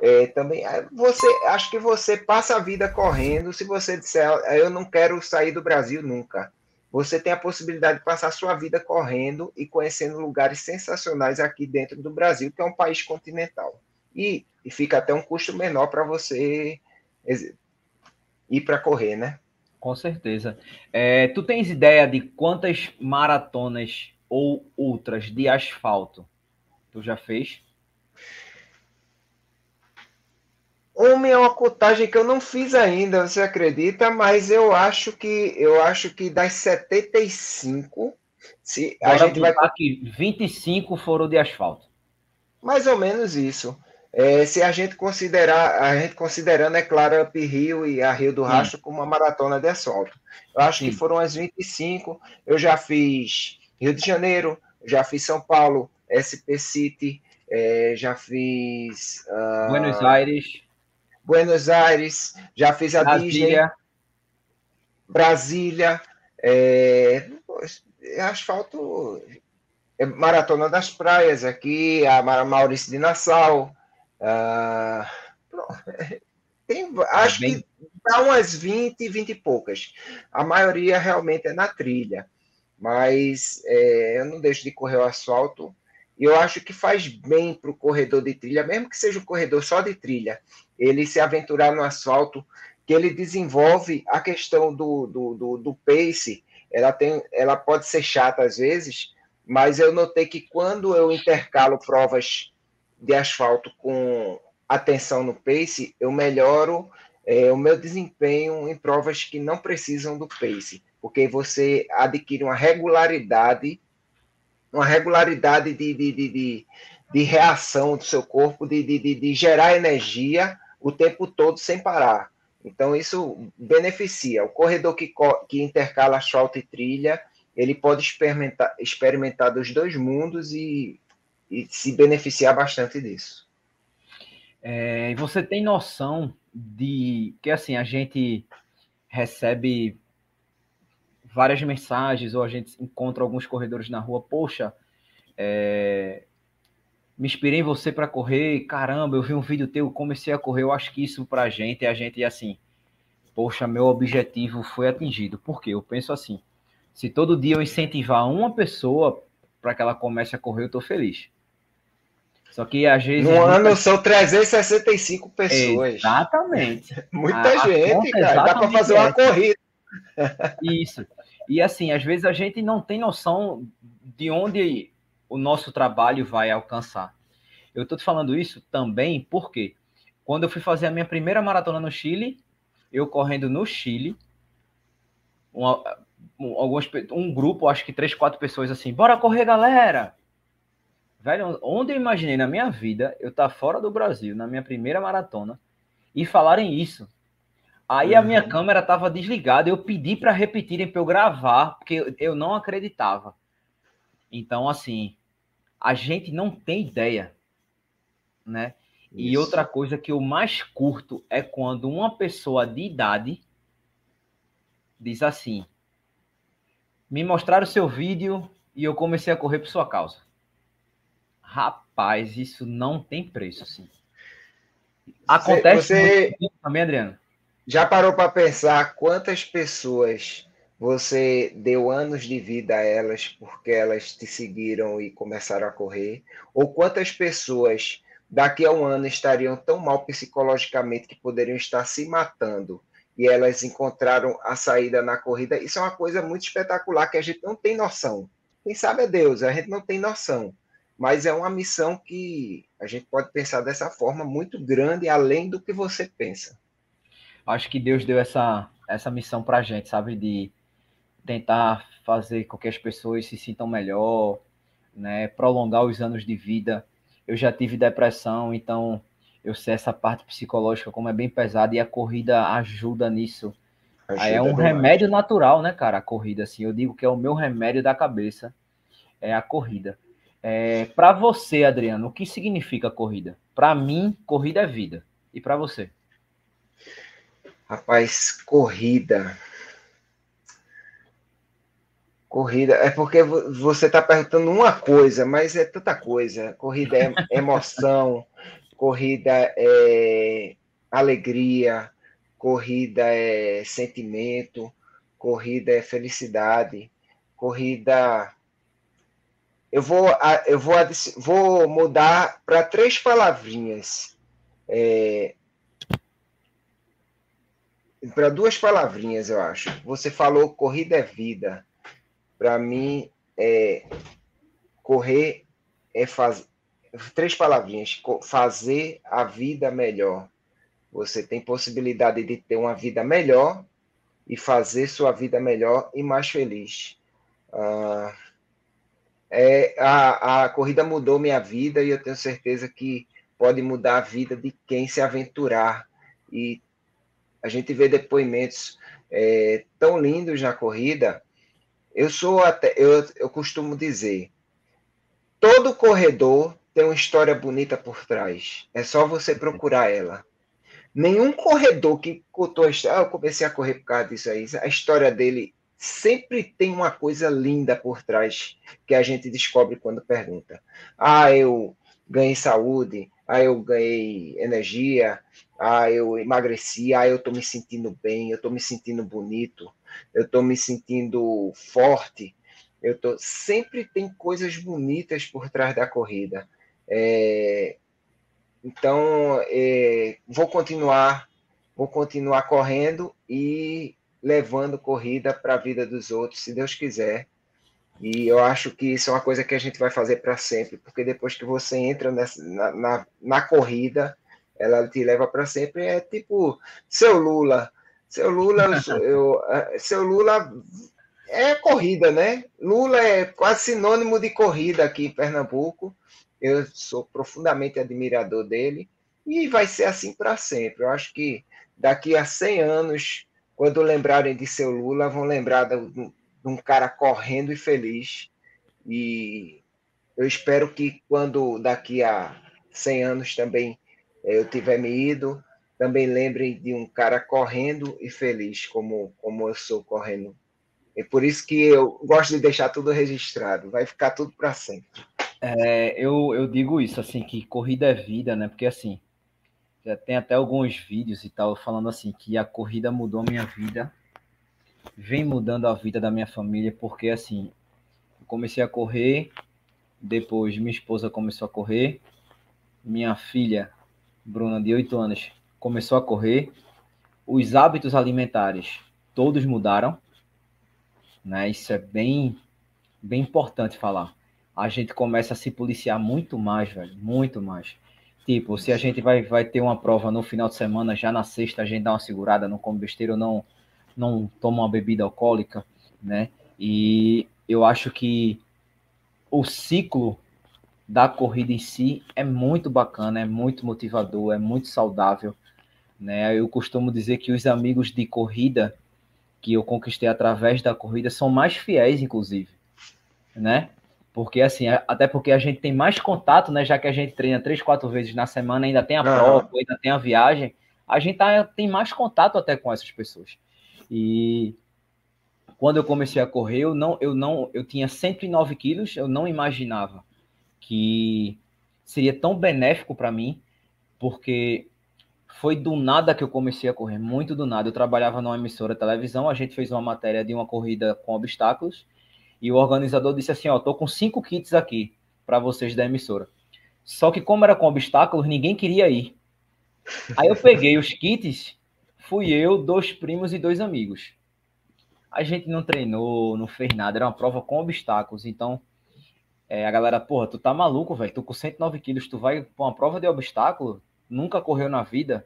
é, também, você, acho que você passa a vida correndo, se você disser, eu não quero sair do Brasil nunca, você tem a possibilidade de passar a sua vida correndo e conhecendo lugares sensacionais aqui dentro do Brasil, que é um país continental, e, e fica até um custo menor para você ir para correr, né? Com certeza. É, tu tens ideia de quantas maratonas ou ultras de asfalto tu já fez? Uma é uma contagem que eu não fiz ainda, você acredita? Mas eu acho que eu acho que das setenta e cinco, se a gente vai aqui, vinte e cinco foram de asfalto. Mais ou menos isso. É, se a gente considerar, a gente considerando, é claro, a Up Rio e a Rio do Rastro como uma maratona de asfalto. Eu acho Sim. que foram as vinte e cinco. Eu já fiz Rio de Janeiro, já fiz São Paulo, S P City, é, já fiz... Uh, Buenos Aires. Buenos Aires, já fiz a Brasília. Disney. Brasília. É, asfalto... É, Maratona das Praias aqui, a Maurício de Nassau. Uh, tem, acho Bem... que dá umas vinte, vinte e poucas. A maioria realmente é na trilha. Mas é, eu não deixo de correr o asfalto, e eu acho que faz bem para o corredor de trilha, mesmo que seja um corredor só de trilha, ele se aventurar no asfalto, que ele desenvolve a questão do, do, do, do pace, ela, tem, ela pode ser chata às vezes, mas eu notei que quando eu intercalo provas de asfalto com atenção no pace, eu melhoro é, o meu desempenho em provas que não precisam do pace, porque você adquire uma regularidade, uma regularidade de, de, de, de, de reação do seu corpo, de, de, de gerar energia o tempo todo sem parar. Então, isso beneficia. O corredor que, que intercala asfalto e trilha, ele pode experimentar, experimentar dos dois mundos e, e se beneficiar bastante disso. É, você tem noção de que, assim, a gente recebe... várias mensagens, ou a gente encontra alguns corredores na rua, poxa, é... me inspirei em você para correr, caramba, eu vi um vídeo teu, comecei a correr, eu acho que isso para a gente, é a gente assim, poxa, meu objetivo foi atingido. Por quê? Eu penso assim, se todo dia eu incentivar uma pessoa para que ela comece a correr, eu estou feliz. Só que às vezes... No ano muita... são trezentas e sessenta e cinco pessoas. Exatamente. Muita a, gente, a cara, dá para fazer uma corrida. Isso. E assim, às vezes a gente não tem noção de onde o nosso trabalho vai alcançar. Eu estou te falando isso também porque quando eu fui fazer a minha primeira maratona no Chile, eu correndo no Chile, uma, um, algumas, um grupo, acho que três, quatro pessoas assim, bora correr, galera! Velho, onde eu imaginei na minha vida, eu estar fora do Brasil, na minha primeira maratona, e falarem isso. Aí a minha uhum. câmera estava desligada, eu pedi para repetirem para eu gravar, porque eu não acreditava. Então, assim, a gente não tem ideia, né? E outra coisa que eu mais curto é quando uma pessoa de idade diz assim: me mostraram o seu vídeo e eu comecei a correr por sua causa. Rapaz, isso não tem preço, sim. Acontece você, muito tempo também, Adriano. Já parou para pensar quantas pessoas você deu anos de vida a elas porque elas te seguiram e começaram a correr? Ou quantas pessoas daqui a um ano estariam tão mal psicologicamente que poderiam estar se matando e elas encontraram a saída na corrida? Isso é uma coisa muito espetacular que a gente não tem noção. Quem sabe é Deus, a gente não tem noção. Mas é uma missão que a gente pode pensar dessa forma, muito grande, além do que você pensa. Acho que Deus deu essa, essa missão para a gente, sabe? De tentar fazer com que as pessoas se sintam melhor, né? Prolongar os anos de vida. Eu já tive depressão, então eu sei essa parte psicológica como é bem pesada, e a corrida ajuda nisso. Ajuda. Aí é um demais. Remédio natural, né, cara? A corrida, assim, eu digo que é o meu remédio da cabeça, é a corrida. É, para você, Adriano, o que significa corrida? Para mim, corrida é vida. E para você? Rapaz, corrida... Corrida... É porque você está perguntando uma coisa, mas é tanta coisa. Corrida é emoção, corrida é alegria, corrida é sentimento, corrida é felicidade, corrida... Eu vou, eu vou, vou mudar para três palavrinhas. É, para duas palavrinhas, eu acho. Você falou corrida é vida. Para mim, é, correr é fazer... Três palavrinhas. Fazer a vida melhor. Você tem possibilidade de ter uma vida melhor e fazer sua vida melhor e mais feliz. Ah... É, a, a corrida mudou minha vida e eu tenho certeza que pode mudar a vida de quem se aventurar. E a gente vê depoimentos é, tão lindos na corrida. Eu sou até, eu, eu costumo dizer, todo corredor tem uma história bonita por trás. É só você procurar ela. Nenhum corredor que contou a história, ah, eu comecei a correr por causa disso aí, a história dele... Sempre tem uma coisa linda por trás que a gente descobre quando pergunta. Ah, eu ganhei saúde, ah, eu ganhei energia, ah, eu emagreci, ah, eu estou me sentindo bem, eu estou me sentindo bonito, eu estou me sentindo forte. Eu tô... Sempre tem coisas bonitas por trás da corrida. É... Então, é... vou continuar, vou continuar correndo e... levando corrida para a vida dos outros, se Deus quiser. E eu acho que isso é uma coisa que a gente vai fazer para sempre, porque depois que você entra nessa, na, na, na corrida, ela te leva para sempre. É tipo, seu Lula, seu Lula, eu, seu Lula é corrida, né? Lula é quase sinônimo de corrida aqui em Pernambuco. Eu sou profundamente admirador dele e vai ser assim para sempre. Eu acho que daqui a cem anos... Quando lembrarem de seu Lula, vão lembrar de um cara correndo e feliz. E eu espero que quando daqui a cem anos também eu tiver me ido, também lembrem de um cara correndo e feliz, como, como eu sou correndo. É por isso que eu gosto de deixar tudo registrado. Vai ficar tudo para sempre. É, eu, eu digo isso, assim, que corrida é vida, né? Porque assim... Já tem até alguns vídeos e tal, falando assim, que a corrida mudou a minha vida, vem mudando a vida da minha família, porque assim, eu comecei a correr, depois minha esposa começou a correr, minha filha, Bruna, de oito anos, começou a correr, os hábitos alimentares todos mudaram, né? Isso é bem, bem importante falar. A gente começa a se policiar muito mais, velho, muito mais. Tipo, se a gente vai, vai ter uma prova no final de semana, já na sexta a gente dá uma segurada, não come besteira, não, não toma uma bebida alcoólica, né? E eu acho que o ciclo da corrida em si é muito bacana, é muito motivador, é muito saudável, né? Eu costumo dizer que os amigos de corrida que eu conquistei através da corrida são mais fiéis, inclusive, né? Porque, assim, até porque a gente tem mais contato, né? Já que a gente treina três, quatro vezes na semana, ainda tem a prova, uhum. ainda tem a viagem, a gente tá, tem mais contato até com essas pessoas. E quando eu comecei a correr, eu não, eu não, eu tinha cento e nove quilos, eu não imaginava que seria tão benéfico para mim, porque foi do nada que eu comecei a correr, muito do nada. Eu trabalhava numa emissora de televisão, a gente fez uma matéria de uma corrida com obstáculos, e o organizador disse assim, ó, tô com cinco kits aqui para vocês da emissora. Só que como era com obstáculos, ninguém queria ir. Aí eu peguei os kits, fui eu, dois primos e dois amigos. A gente não treinou, não fez nada, era uma prova com obstáculos. Então, é, a galera, porra, tu tá maluco, velho, tu com cento e nove quilos, tu vai pra uma prova de obstáculo, nunca correu na vida,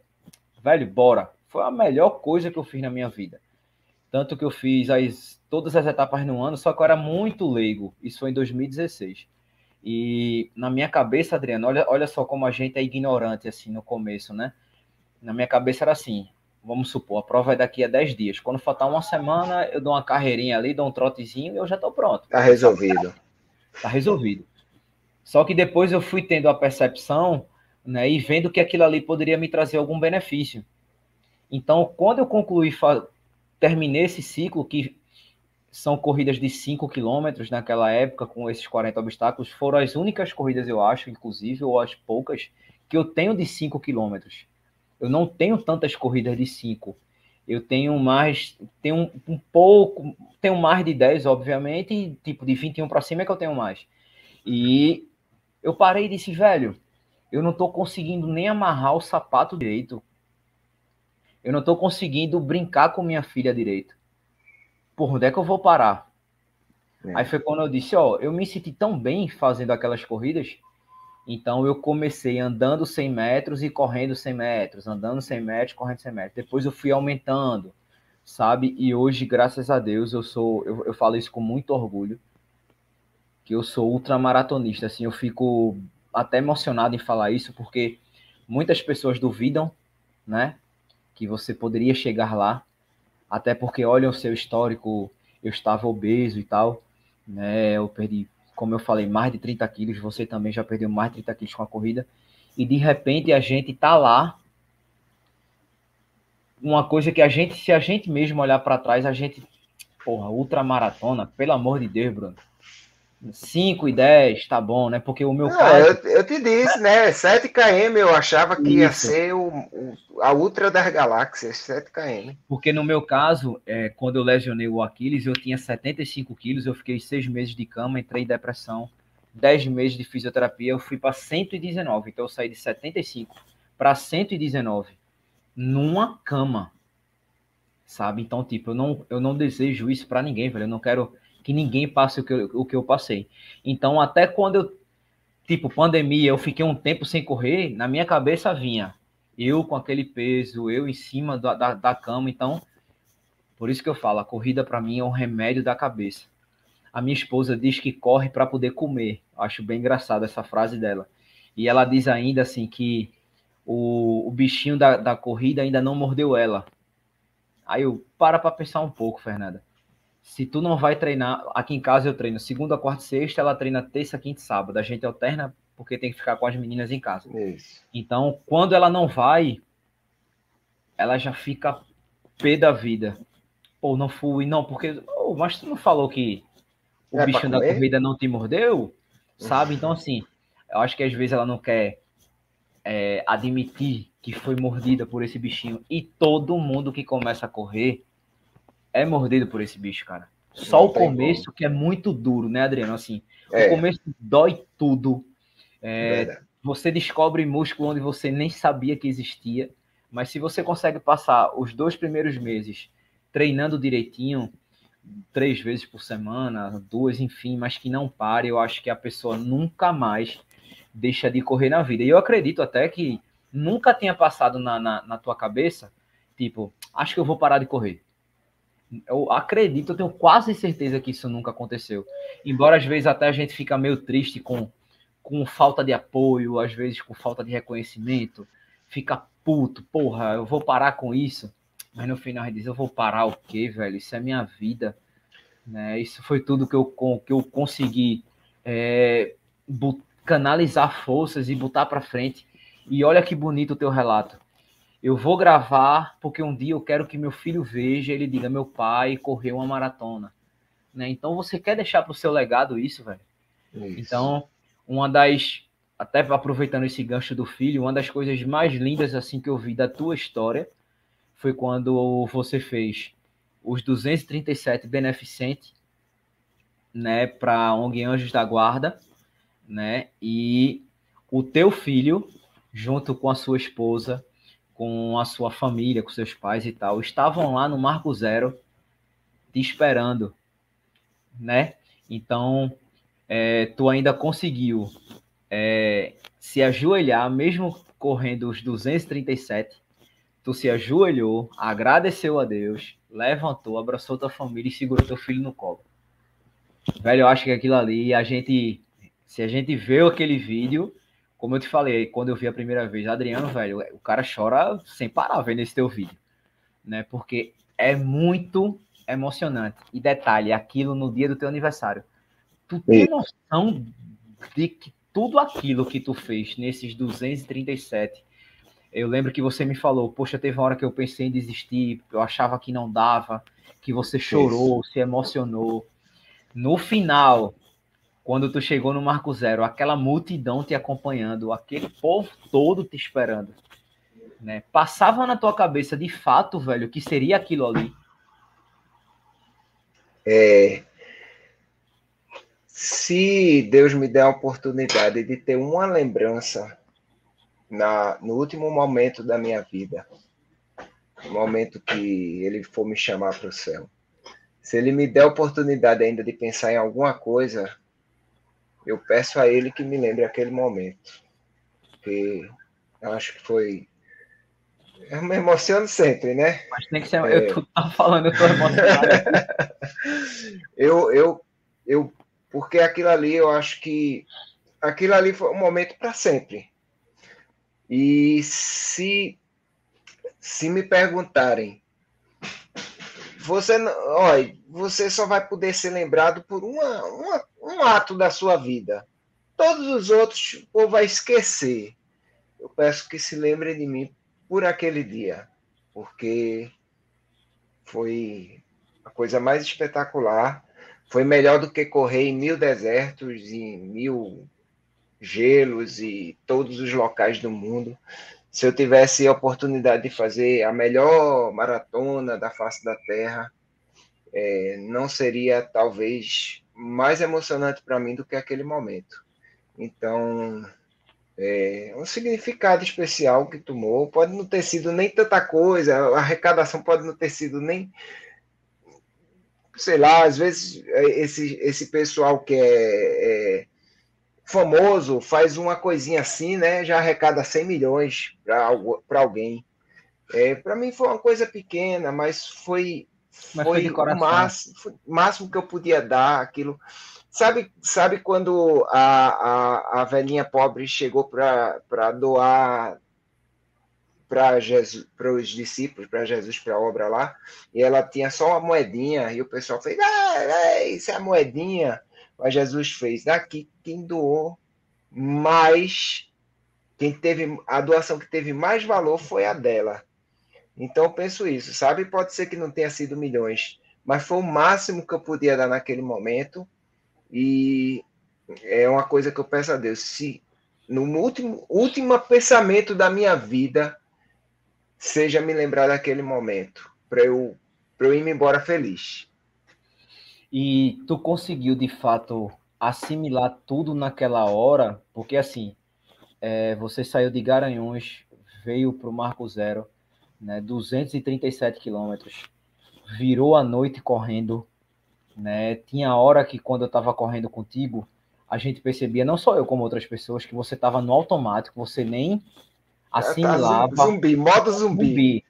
velho, bora. Foi a melhor coisa que eu fiz na minha vida. Tanto que eu fiz as, todas as etapas no ano, só que eu era muito leigo. Isso foi em dois mil e dezesseis. E na minha cabeça, Adriano, olha, olha só como a gente é ignorante, assim, no começo, né? Na minha cabeça era assim, vamos supor, a prova é daqui a dez dias. Quando faltar uma semana, eu dou uma carreirinha ali, dou um trotezinho e eu já tô pronto. Tá resolvido. Tá resolvido. Só que depois eu fui tendo a percepção, né, e vendo que aquilo ali poderia me trazer algum benefício. Então, quando eu concluí... terminei esse ciclo, que são corridas de cinco quilômetros naquela época, com esses quarenta obstáculos, foram as únicas corridas, eu acho, inclusive, ou as poucas, que eu tenho de cinco quilômetros. Eu não tenho tantas corridas de cinco. Eu tenho mais, tenho um pouco, tenho mais de dez, obviamente, e tipo de vinte e um para cima é que eu tenho mais. E eu parei e disse, velho, eu não tô conseguindo nem amarrar o sapato direito. Eu não estou conseguindo brincar com minha filha direito. Por onde é que eu vou parar? É. Aí foi quando eu disse, ó, eu me senti tão bem fazendo aquelas corridas, então eu comecei andando cem metros e correndo cem metros, andando cem metros, correndo cem metros. Depois eu fui aumentando, sabe? E hoje, graças a Deus, eu sou, eu, eu falo isso com muito orgulho, que eu sou ultramaratonista, assim, eu fico até emocionado em falar isso, porque muitas pessoas duvidam, né? Que você poderia chegar lá, até porque, olha o seu histórico, eu estava obeso e tal, né? Eu perdi, como eu falei, mais de trinta quilos, você também já perdeu mais de trinta quilos com a corrida, e de repente a gente tá lá, uma coisa que a gente, se a gente mesmo olhar para trás, a gente, porra, ultramaratona, pelo amor de Deus, Bruno, cinco e dez, tá bom, né? Porque o meu ah, caso... Eu, eu te disse, né? sete quilômetros eu achava que isso. Ia ser o, o, a ultra das galáxias, sete quilômetros. Porque no meu caso, é, quando eu lesionei o Aquiles, eu tinha setenta e cinco quilos, eu fiquei seis meses de cama, entrei em depressão, dez meses de fisioterapia, eu fui para cento e dezenove, então eu saí de setenta e cinco para cento e dezenove, numa cama, sabe? Então, tipo, eu não, eu não desejo isso para ninguém, velho, eu não quero... que ninguém passe o que, eu, o que eu passei. Então, até quando eu, tipo, pandemia, eu fiquei um tempo sem correr, na minha cabeça vinha, eu com aquele peso, eu em cima da, da, da cama, então, por isso que eu falo, a corrida para mim é um remédio da cabeça. A minha esposa diz que corre para poder comer, acho bem engraçada essa frase dela, e ela diz ainda assim que o, o bichinho da, da corrida ainda não mordeu ela. Aí eu, para para pensar um pouco, Fernanda. Se tu não vai treinar, aqui em casa eu treino segunda, quarta e sexta, ela treina terça, quinta e sábado. A gente alterna porque tem que ficar com as meninas em casa. Isso. Então, quando ela não vai, ela já fica pé da vida. Pô, não fui, não, porque... Oh, mas tu não falou que o é bicho da corrida não te mordeu? Sabe? Então, assim, eu acho que às vezes ela não quer é, admitir que foi mordida por esse bichinho. E todo mundo que começa a correr... é mordido por esse bicho, cara. Só não o começo, como. Que é muito duro, né, Adriano? Assim, é. O começo dói tudo. É, você descobre músculo onde você nem sabia que existia. Mas se você consegue passar os dois primeiros meses treinando direitinho, três vezes por semana, duas, enfim, mas que não pare, eu acho que a pessoa nunca mais deixa de correr na vida. E eu acredito até que nunca tenha passado na, na, na tua cabeça, tipo, acho que eu vou parar de correr. Eu acredito, eu tenho quase certeza que isso nunca aconteceu. Embora às vezes até a gente fica meio triste com, com falta de apoio, às vezes com falta de reconhecimento, fica puto, porra, eu vou parar com isso. Mas no final ele diz, eu vou parar o quê, velho? Isso é minha vida. Né? Isso foi tudo que eu, que eu consegui é, canalizar forças e botar para frente. E olha que bonito o teu relato. Eu vou gravar porque um dia eu quero que meu filho veja, ele diga, meu pai correu uma maratona. Né? Então, você quer deixar para o seu legado isso, velho? Isso. Então, uma das... Até aproveitando esse gancho do filho, uma das coisas mais lindas assim que eu vi da tua história foi quando você fez os duzentos e trinta e sete beneficentes, né, para a ONG Anjos da Guarda, né, e o teu filho, junto com a sua esposa, com a sua família, com seus pais e tal, estavam lá no Marco Zero te esperando, né? Então, é, tu ainda conseguiu É, se ajoelhar, mesmo correndo os duzentos e trinta e sete, tu se ajoelhou, agradeceu a Deus, levantou, abraçou tua família e segurou teu filho no colo. Velho, eu acho que aquilo ali, a gente, se a gente vê aquele vídeo, como eu te falei, quando eu vi a primeira vez, Adriano, velho, o cara chora sem parar vendo esse teu vídeo, né? Porque é muito emocionante. E detalhe, aquilo no dia do teu aniversário. Tu tem noção de que tudo aquilo que tu fez nesses duzentos e trinta e sete, eu lembro que você me falou, poxa, teve uma hora que eu pensei em desistir, eu achava que não dava, que você chorou, isso, se emocionou. No final, quando tu chegou no Marco Zero, aquela multidão te acompanhando, aquele povo todo te esperando, né? Passava na tua cabeça, de fato, velho, que seria aquilo ali? É... Se Deus me der a oportunidade de ter uma lembrança na, no último momento da minha vida, no momento que ele for me chamar para o céu, se ele me der a oportunidade ainda de pensar em alguma coisa, eu peço a ele que me lembre aquele momento. Porque eu acho que foi... Eu me emociono sempre, né? Mas tem que ser... É... Eu tô falando, eu tô emocionado. eu, eu, eu... Porque aquilo ali, eu acho que... Aquilo ali foi um momento para sempre. E se, se me perguntarem... Você, olha, você só vai poder ser lembrado por uma, uma, um ato da sua vida. Todos os outros, ou vai esquecer. Eu peço que se lembrem de mim por aquele dia. Porque foi a coisa mais espetacular... Foi melhor do que correr em mil desertos, em mil gelos e todos os locais do mundo. Se eu tivesse a oportunidade de fazer a melhor maratona da face da Terra, é, não seria, talvez, mais emocionante para mim do que aquele momento. Então, é um significado especial que tomou. Pode não ter sido nem tanta coisa, a arrecadação pode não ter sido nem... Sei lá, às vezes esse, esse pessoal que é, é famoso faz uma coisinha assim, né? Já arrecada cem milhões para alguém. É, para mim foi uma coisa pequena, mas foi, mas foi, foi o máximo, foi, máximo que eu podia dar aquilo. Sabe, sabe quando a, a, a velhinha pobre chegou para doar para os discípulos, para Jesus, para a obra lá, e ela tinha só uma moedinha, e o pessoal fez, ah, isso é a moedinha, mas Jesus fez, daqui quem doou mais, quem teve, a doação que teve mais valor foi a dela. Então eu penso isso, sabe, pode ser que não tenha sido milhões, mas foi o máximo que eu podia dar naquele momento, e é uma coisa que eu peço a Deus, se no último, último pensamento da minha vida, seja me lembrar daquele momento, para eu, para eu ir embora feliz. E tu conseguiu, de fato, assimilar tudo naquela hora? Porque, assim, é, você saiu de Garanhuns, veio para o Marco Zero, né, duzentos e trinta e sete quilômetros, virou a noite correndo, né, tinha hora que, quando eu estava correndo contigo, a gente percebia, não só eu como outras pessoas, que você estava no automático, você nem assimilava. Tá zumbi, modo zumbi. zumbi.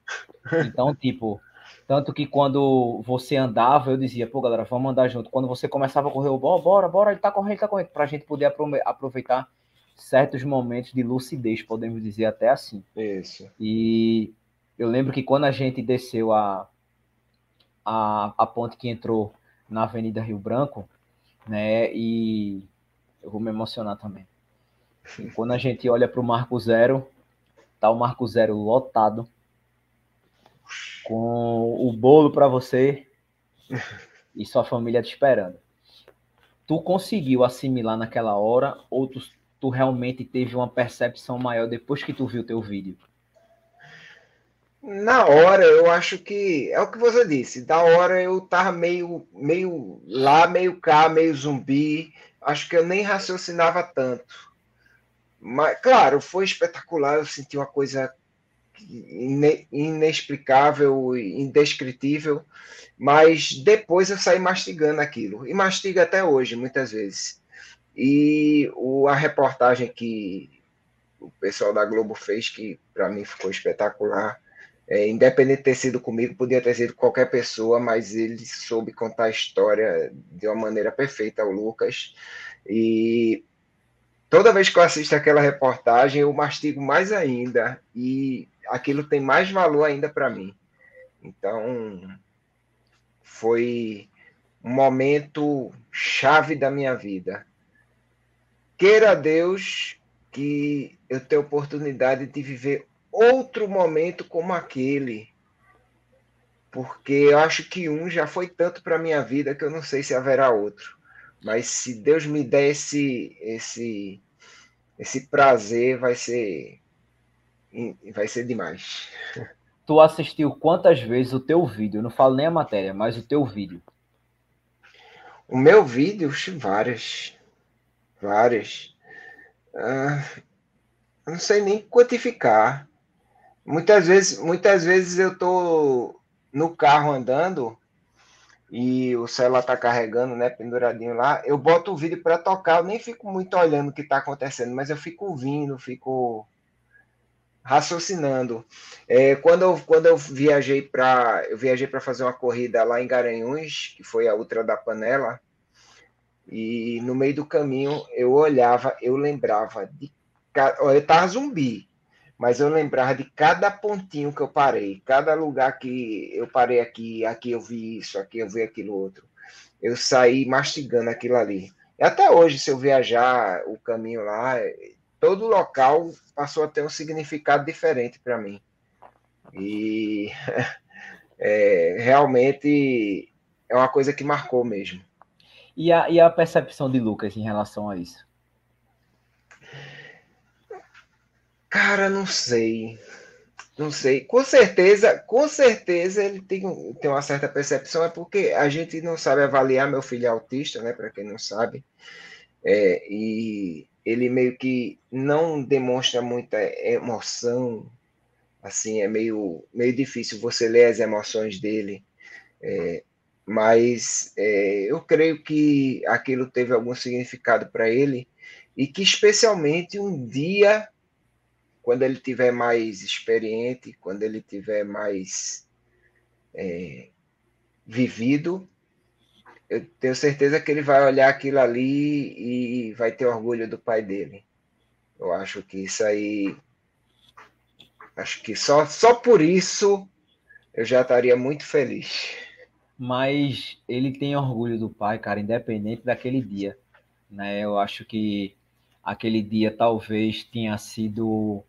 Então, tipo, tanto que quando você andava, eu dizia, pô, galera, vamos andar junto. Quando você começava a correr, eu, bora, bora, ele tá correndo, ele tá correndo, pra gente poder aproveitar certos momentos de lucidez, podemos dizer até assim. Isso. E eu lembro que quando a gente desceu a, a, a ponte que entrou na Avenida Rio Branco, né, e eu vou me emocionar também. E quando a gente olha para o Marco Zero, tá o Marco Zero lotado, com o bolo para você e sua família te esperando. Tu conseguiu assimilar naquela hora ou tu, tu realmente teve uma percepção maior depois que tu viu teu vídeo? Na hora, eu acho que... É o que você disse. Da hora, eu tava meio, meio lá, meio cá, meio zumbi. Acho que eu nem raciocinava tanto. Mas, claro, foi espetacular. Eu senti uma coisa inexplicável, indescritível. Mas depois eu saí mastigando aquilo. E mastiga até hoje, muitas vezes. E a reportagem que o pessoal da Globo fez, que para mim ficou espetacular... É, independente de ter sido comigo, podia ter sido qualquer pessoa, mas ele soube contar a história de uma maneira perfeita, o Lucas. E toda vez que eu assisto aquela reportagem, eu mastigo mais ainda, e aquilo tem mais valor ainda para mim. Então, foi um momento chave da minha vida. Queira Deus que eu tenha oportunidade de viver outro momento como aquele, porque eu acho que um já foi tanto para a minha vida que eu não sei se haverá outro, mas se Deus me der esse, esse, esse prazer, vai ser, vai ser demais. Tu assistiu quantas vezes o teu vídeo? Eu não falo nem a matéria, mas o teu vídeo. O meu vídeo? Várias, várias. Ah, eu não sei nem quantificar. Muitas vezes, muitas vezes eu estou no carro andando e o celular está carregando, né, penduradinho lá, eu boto o vídeo para tocar, eu nem fico muito olhando o que está acontecendo, mas eu fico ouvindo, fico raciocinando. É, quando, eu, quando eu viajei para eu viajei para fazer uma corrida lá em Garanhuns, que foi a Ultra da Panela, e no meio do caminho eu olhava, eu lembrava de... Eu estava zumbi, mas eu lembrava de cada pontinho que eu parei, cada lugar que eu parei aqui, aqui eu vi isso, aqui eu vi aquilo outro. Eu saí mastigando aquilo ali. E até hoje, se eu viajar o caminho lá, todo local passou a ter um significado diferente para mim. E é, realmente é uma coisa que marcou mesmo. E a, e a percepção de Lucas em relação a isso? Cara, não sei, não sei. Com certeza, com certeza ele tem, tem uma certa percepção, é porque a gente não sabe avaliar, meu filho é autista, né, para quem não sabe, é, e ele meio que não demonstra muita emoção, assim, é meio, meio difícil você ler as emoções dele, é, mas é, eu creio que aquilo teve algum significado para ele, e que especialmente um dia... Quando ele tiver mais experiente, quando ele tiver mais é, vivido, eu tenho certeza que ele vai olhar aquilo ali e vai ter orgulho do pai dele. Eu acho que isso aí... Acho que só, só por isso eu já estaria muito feliz. Mas ele tem orgulho do pai, cara, independente daquele dia, né? Eu acho que aquele dia talvez tenha sido...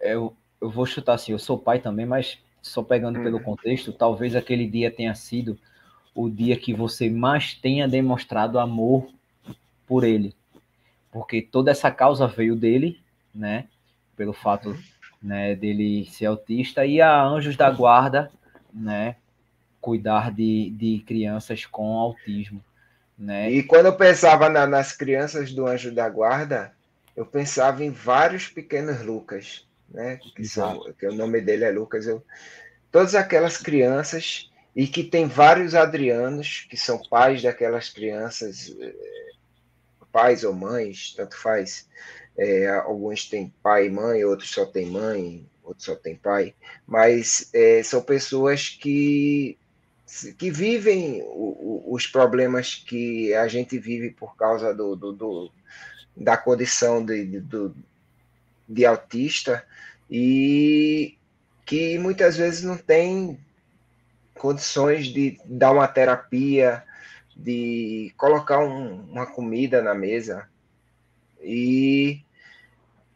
Eu, eu vou chutar assim, eu sou pai também, mas só pegando pelo contexto, talvez aquele dia tenha sido o dia que você mais tenha demonstrado amor por ele. Porque toda essa causa veio dele, né? Pelo fato, né, dele ser autista. E a Anjos da Guarda, né? Cuidar de, de crianças com autismo. Né? E quando eu pensava na, nas crianças do Anjo da Guarda, eu pensava em vários pequenos Lucas, né? Que, são, que o nome dele é Lucas. Eu, todas aquelas crianças, e que tem vários Adrianos, que são pais daquelas crianças, pais ou mães, tanto faz. É, alguns têm pai e mãe, outros só têm mãe, outros só têm pai. Mas é, são pessoas que... que vivem os problemas que a gente vive por causa do, do, do, da condição de, de, do, de autista, e que muitas vezes não tem condições de dar uma terapia, de colocar um, uma comida na mesa. E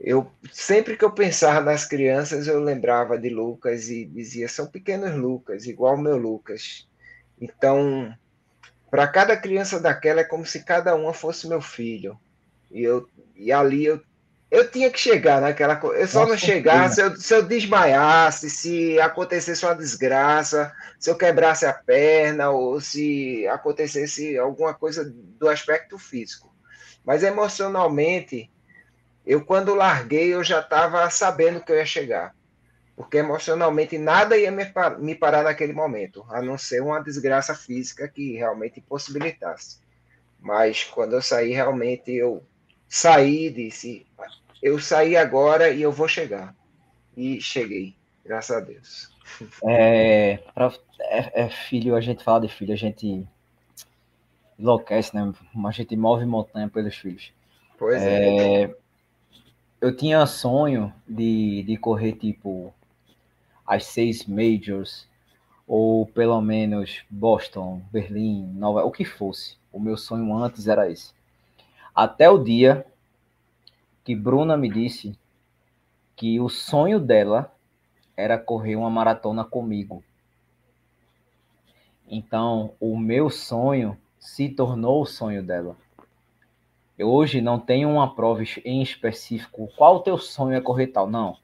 eu sempre que eu pensava nas crianças, eu lembrava de Lucas e dizia, são pequenos Lucas, igual o meu Lucas. Então, para cada criança daquela, é como se cada uma fosse meu filho. E, eu, e ali eu, eu tinha que chegar naquela coisa. Eu só Nossa, não chegava se eu, se eu desmaiasse, se acontecesse uma desgraça, se eu quebrasse a perna ou se acontecesse alguma coisa do aspecto físico. Mas emocionalmente, eu quando larguei, eu já estava sabendo que eu ia chegar. Porque emocionalmente nada ia me, par me parar naquele momento, a não ser uma desgraça física que realmente impossibilitasse. Mas quando eu saí, realmente eu saí e disse, eu saí agora e eu vou chegar. E cheguei, graças a Deus. É, pra, é, é filho, a gente fala de filho, a gente enlouquece, né? A gente move montanha pelos filhos. Pois é. é. Eu tinha sonho de, de correr, tipo, as seis majors, ou pelo menos Boston, Berlim, Nova York, o que fosse. O meu sonho antes era esse. Até o dia que Bruna me disse que o sonho dela era correr uma maratona comigo. Então, o meu sonho se tornou o sonho dela. Eu hoje não tenho uma prova em específico. Qual o teu sonho é correr tal? Não.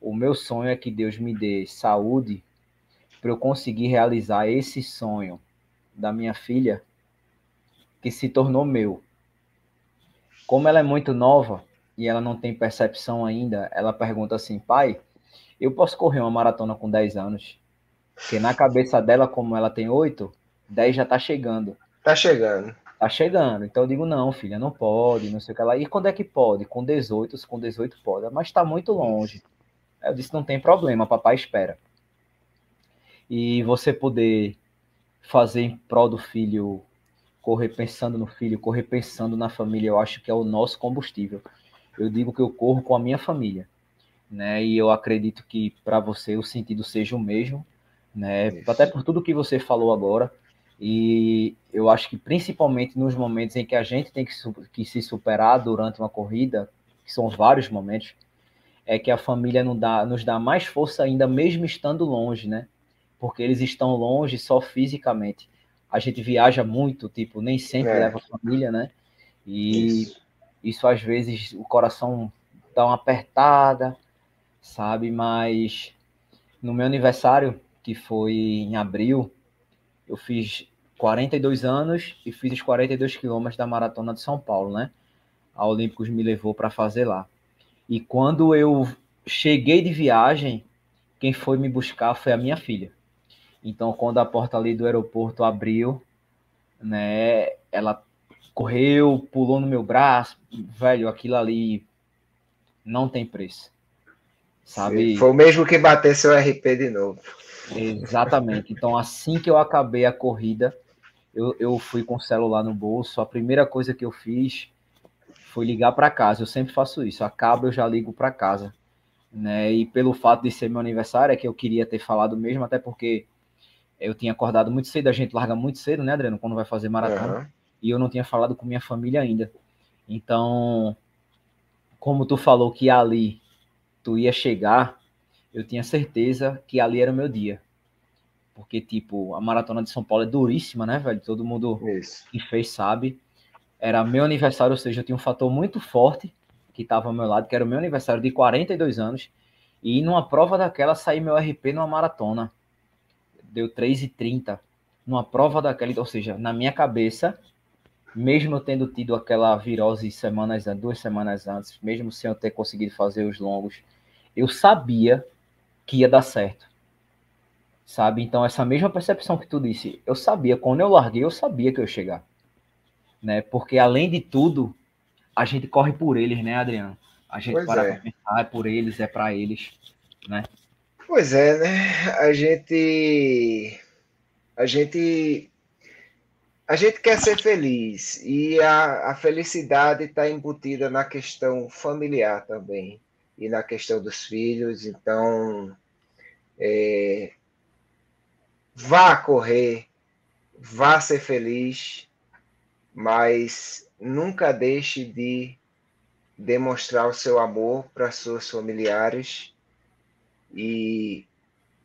O meu sonho é que Deus me dê saúde para eu conseguir realizar esse sonho da minha filha, que se tornou meu. Como ela é muito nova e ela não tem percepção ainda, ela pergunta assim, pai, eu posso correr uma maratona com dez anos? Porque na cabeça dela, como ela tem oito, dez já tá chegando. Tá chegando. Tá chegando. Então eu digo, não, filha, não pode, não sei o que lá. E quando é que pode? Com dezoito, com dezoito pode. Mas tá muito longe. Eu disse, não tem problema, papai espera. E você poder fazer em prol do filho... Correr pensando no filho, correr pensando na família, eu acho que é o nosso combustível. Eu digo que eu corro com a minha família, né? E eu acredito que para você o sentido seja o mesmo, né? Isso. Até por tudo que você falou agora. E eu acho que principalmente nos momentos em que a gente tem que, que se superar durante uma corrida, que são vários momentos, é que a família não dá, nos dá mais força ainda, mesmo estando longe, né? Porque eles estão longe só fisicamente. A gente viaja muito, tipo, nem sempre é. leva a família, né? E isso. isso, às vezes, o coração dá uma apertada, sabe? Mas no meu aniversário, que foi em abril, eu fiz quarenta e dois anos e fiz os quarenta e dois quilômetros da Maratona de São Paulo, né? A Olímpicos me levou para fazer lá. E quando eu cheguei de viagem, quem foi me buscar foi a minha filha. Então, quando a porta ali do aeroporto abriu, né, ela correu, pulou no meu braço, velho, aquilo ali não tem preço, sabe? Foi o mesmo que bater seu R P de novo. Exatamente. Então, assim que eu acabei a corrida, eu, eu fui com o celular no bolso, a primeira coisa que eu fiz foi ligar para casa, eu sempre faço isso, acabo, eu já ligo para casa, né? E pelo fato de ser meu aniversário, é que eu queria ter falado mesmo, até porque... Eu tinha acordado muito cedo, a gente larga muito cedo, né, Adriano, quando vai fazer maratona. Uhum. E eu não tinha falado com minha família ainda. Então, como tu falou que ali tu ia chegar, eu tinha certeza que ali era o meu dia. Porque, tipo, a Maratona de São Paulo é duríssima, né, velho? Todo mundo Isso. que fez sabe. Era meu aniversário, ou seja, eu tinha um fator muito forte que estava ao meu lado, que era o meu aniversário de quarenta e dois anos. E numa prova daquela, saí meu R P numa maratona. Deu três e trinta numa prova daquela, ou seja, na minha cabeça, mesmo eu tendo tido aquela virose semanas, duas semanas antes, mesmo sem eu ter conseguido fazer os longos, eu sabia que ia dar certo, sabe? Então, essa mesma percepção que tu disse, eu sabia, quando eu larguei, eu sabia que eu ia chegar, né? Porque, além de tudo, a gente corre por eles, né, Adriano? A gente pois para é. Pensar, é por eles, é para eles, né? Pois é, né? A gente, a gente, a gente quer ser feliz e a, a felicidade está embutida na questão familiar também e na questão dos filhos. Então, é, vá correr, vá ser feliz, mas nunca deixe de demonstrar o seu amor para seus familiares. E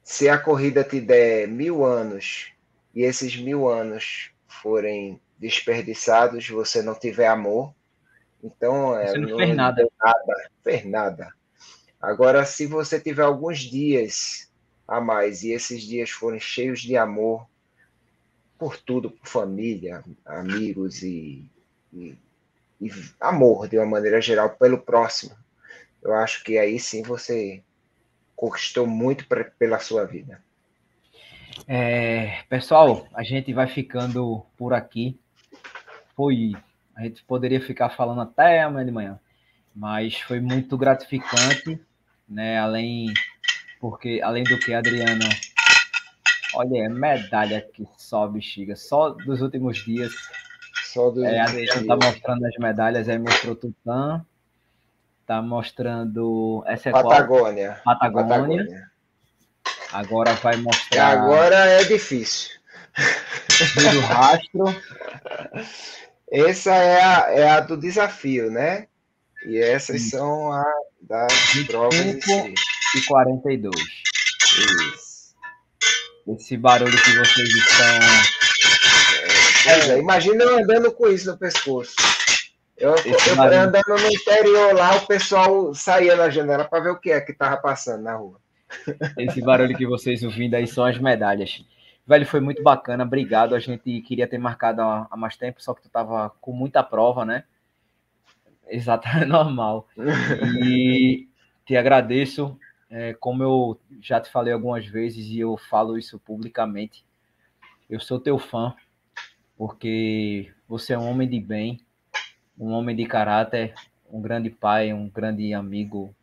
se a corrida te der mil anos e esses mil anos forem desperdiçados, você não tiver amor, então você não, não fez nada. nada, fez nada. Agora, se você tiver alguns dias a mais e esses dias forem cheios de amor por tudo, por família, amigos e, e, e amor de uma maneira geral pelo próximo, eu acho que aí sim você conquistou muito pra, pela sua vida. É, pessoal, a gente vai ficando por aqui. Foi, a gente poderia ficar falando até amanhã de manhã, mas foi muito gratificante, né? Além, porque, além do que, Adriano, olha, é medalha que só, bexiga, só dos últimos dias. Só dos é, Adriano está mostrando as medalhas, aí mostrou Tutã, está mostrando... Essa é Patagônia. Qual? Patagônia. Patagônia. Agora vai mostrar... Agora é difícil. Rio do Rastro. Essa é a, é a do desafio, né? E essas Sim. são a das provas em si. e quarenta e dois. Isso. Esse barulho que vocês estão... É, é, imagina eu andando com isso no pescoço. Eu, eu andando no interior lá, o pessoal saía na janela para ver o que é que estava passando na rua. Esse barulho que vocês ouvindo aí são as medalhas. Velho, foi muito bacana, obrigado. A gente queria ter marcado há mais tempo, só que tu tava com muita prova, né? Exato, é normal. E te agradeço, é, como eu já te falei algumas vezes e eu falo isso publicamente, eu sou teu fã, porque você é um homem de bem, um homem de caráter, um grande pai, um grande amigo,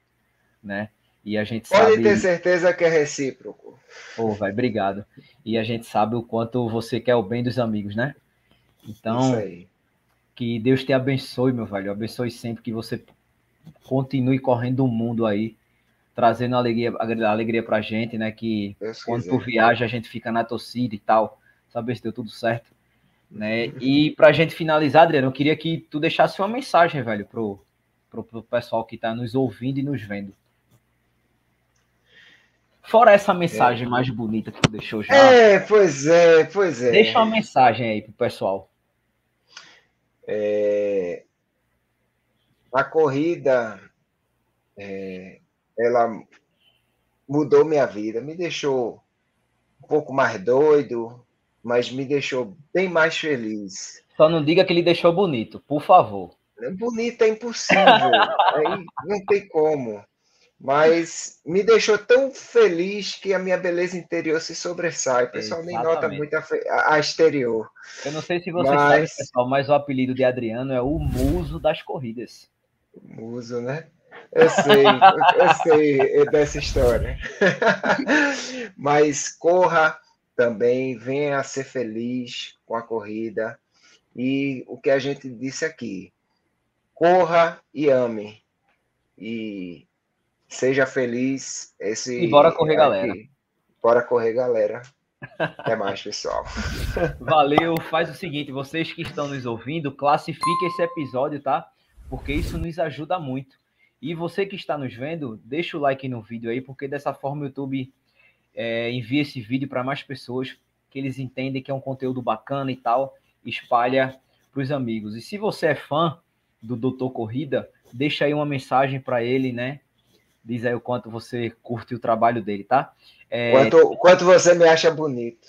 né? E a gente Pode sabe... ter certeza que é recíproco. Pô, vai, obrigado. E a gente sabe o quanto você quer o bem dos amigos, né? Então, que Deus te abençoe, meu velho. Abençoe sempre, que você continue correndo o mundo aí, trazendo alegria, alegria pra gente, né? Que Deus quando quiser. Tu viaja, a gente fica na torcida e tal. Saber se deu tudo certo. Né? E pra gente finalizar, Adriano, eu queria que tu deixasse uma mensagem, velho, pro, pro, pro pessoal que tá nos ouvindo e nos vendo. Fora essa mensagem é. mais bonita que tu deixou já. É, pois é, pois é. Deixa uma mensagem aí pro pessoal. É, a corrida, é, ela mudou minha vida, me deixou um pouco mais doido, mas me deixou bem mais feliz. Só não diga que ele deixou bonito, por favor. Bonito é impossível, aí não tem como. Mas me deixou tão feliz que a minha beleza interior se sobressai. O pessoal Exatamente. nem nota muito a, a exterior. Eu não sei se vocês mas... sabem, pessoal, mas o apelido de Adriano é o Muso das Corridas. Muso, né? Eu sei, eu sei dessa história. Mas corra também, venha a ser feliz com a corrida. E o que a gente disse aqui, corra e ame. E... Seja feliz. Esse... E bora correr, galera. Bora correr, galera. Até mais, pessoal. Valeu. Faz o seguinte, vocês que estão nos ouvindo, classifique esse episódio, tá? Porque isso nos ajuda muito. E você que está nos vendo, deixa o like no vídeo aí, porque dessa forma o YouTube é, envia esse vídeo para mais pessoas, que eles entendem que é um conteúdo bacana e tal, espalha para os amigos. E se você é fã do Doutor Corrida, deixa aí uma mensagem para ele, né? Diz aí o quanto você curte o trabalho dele, tá? É... Quanto, quanto você me acha bonito.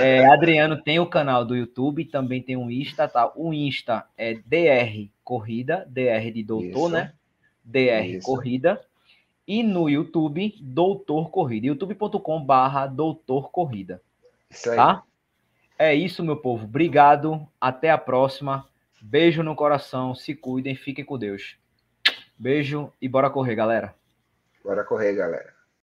é, Adriano tem o canal do YouTube, também tem um Insta, tá? O Insta é D R Corrida, D R de doutor, Isso. né? D R Isso. Corrida. E no YouTube, Doutor Corrida. youtube ponto com barra Doutor Corrida. Isso aí. Tá? É isso, meu povo. Obrigado. Até a próxima. Beijo no coração. Se cuidem. Fiquem com Deus. Beijo e bora correr, galera. Bora correr, galera.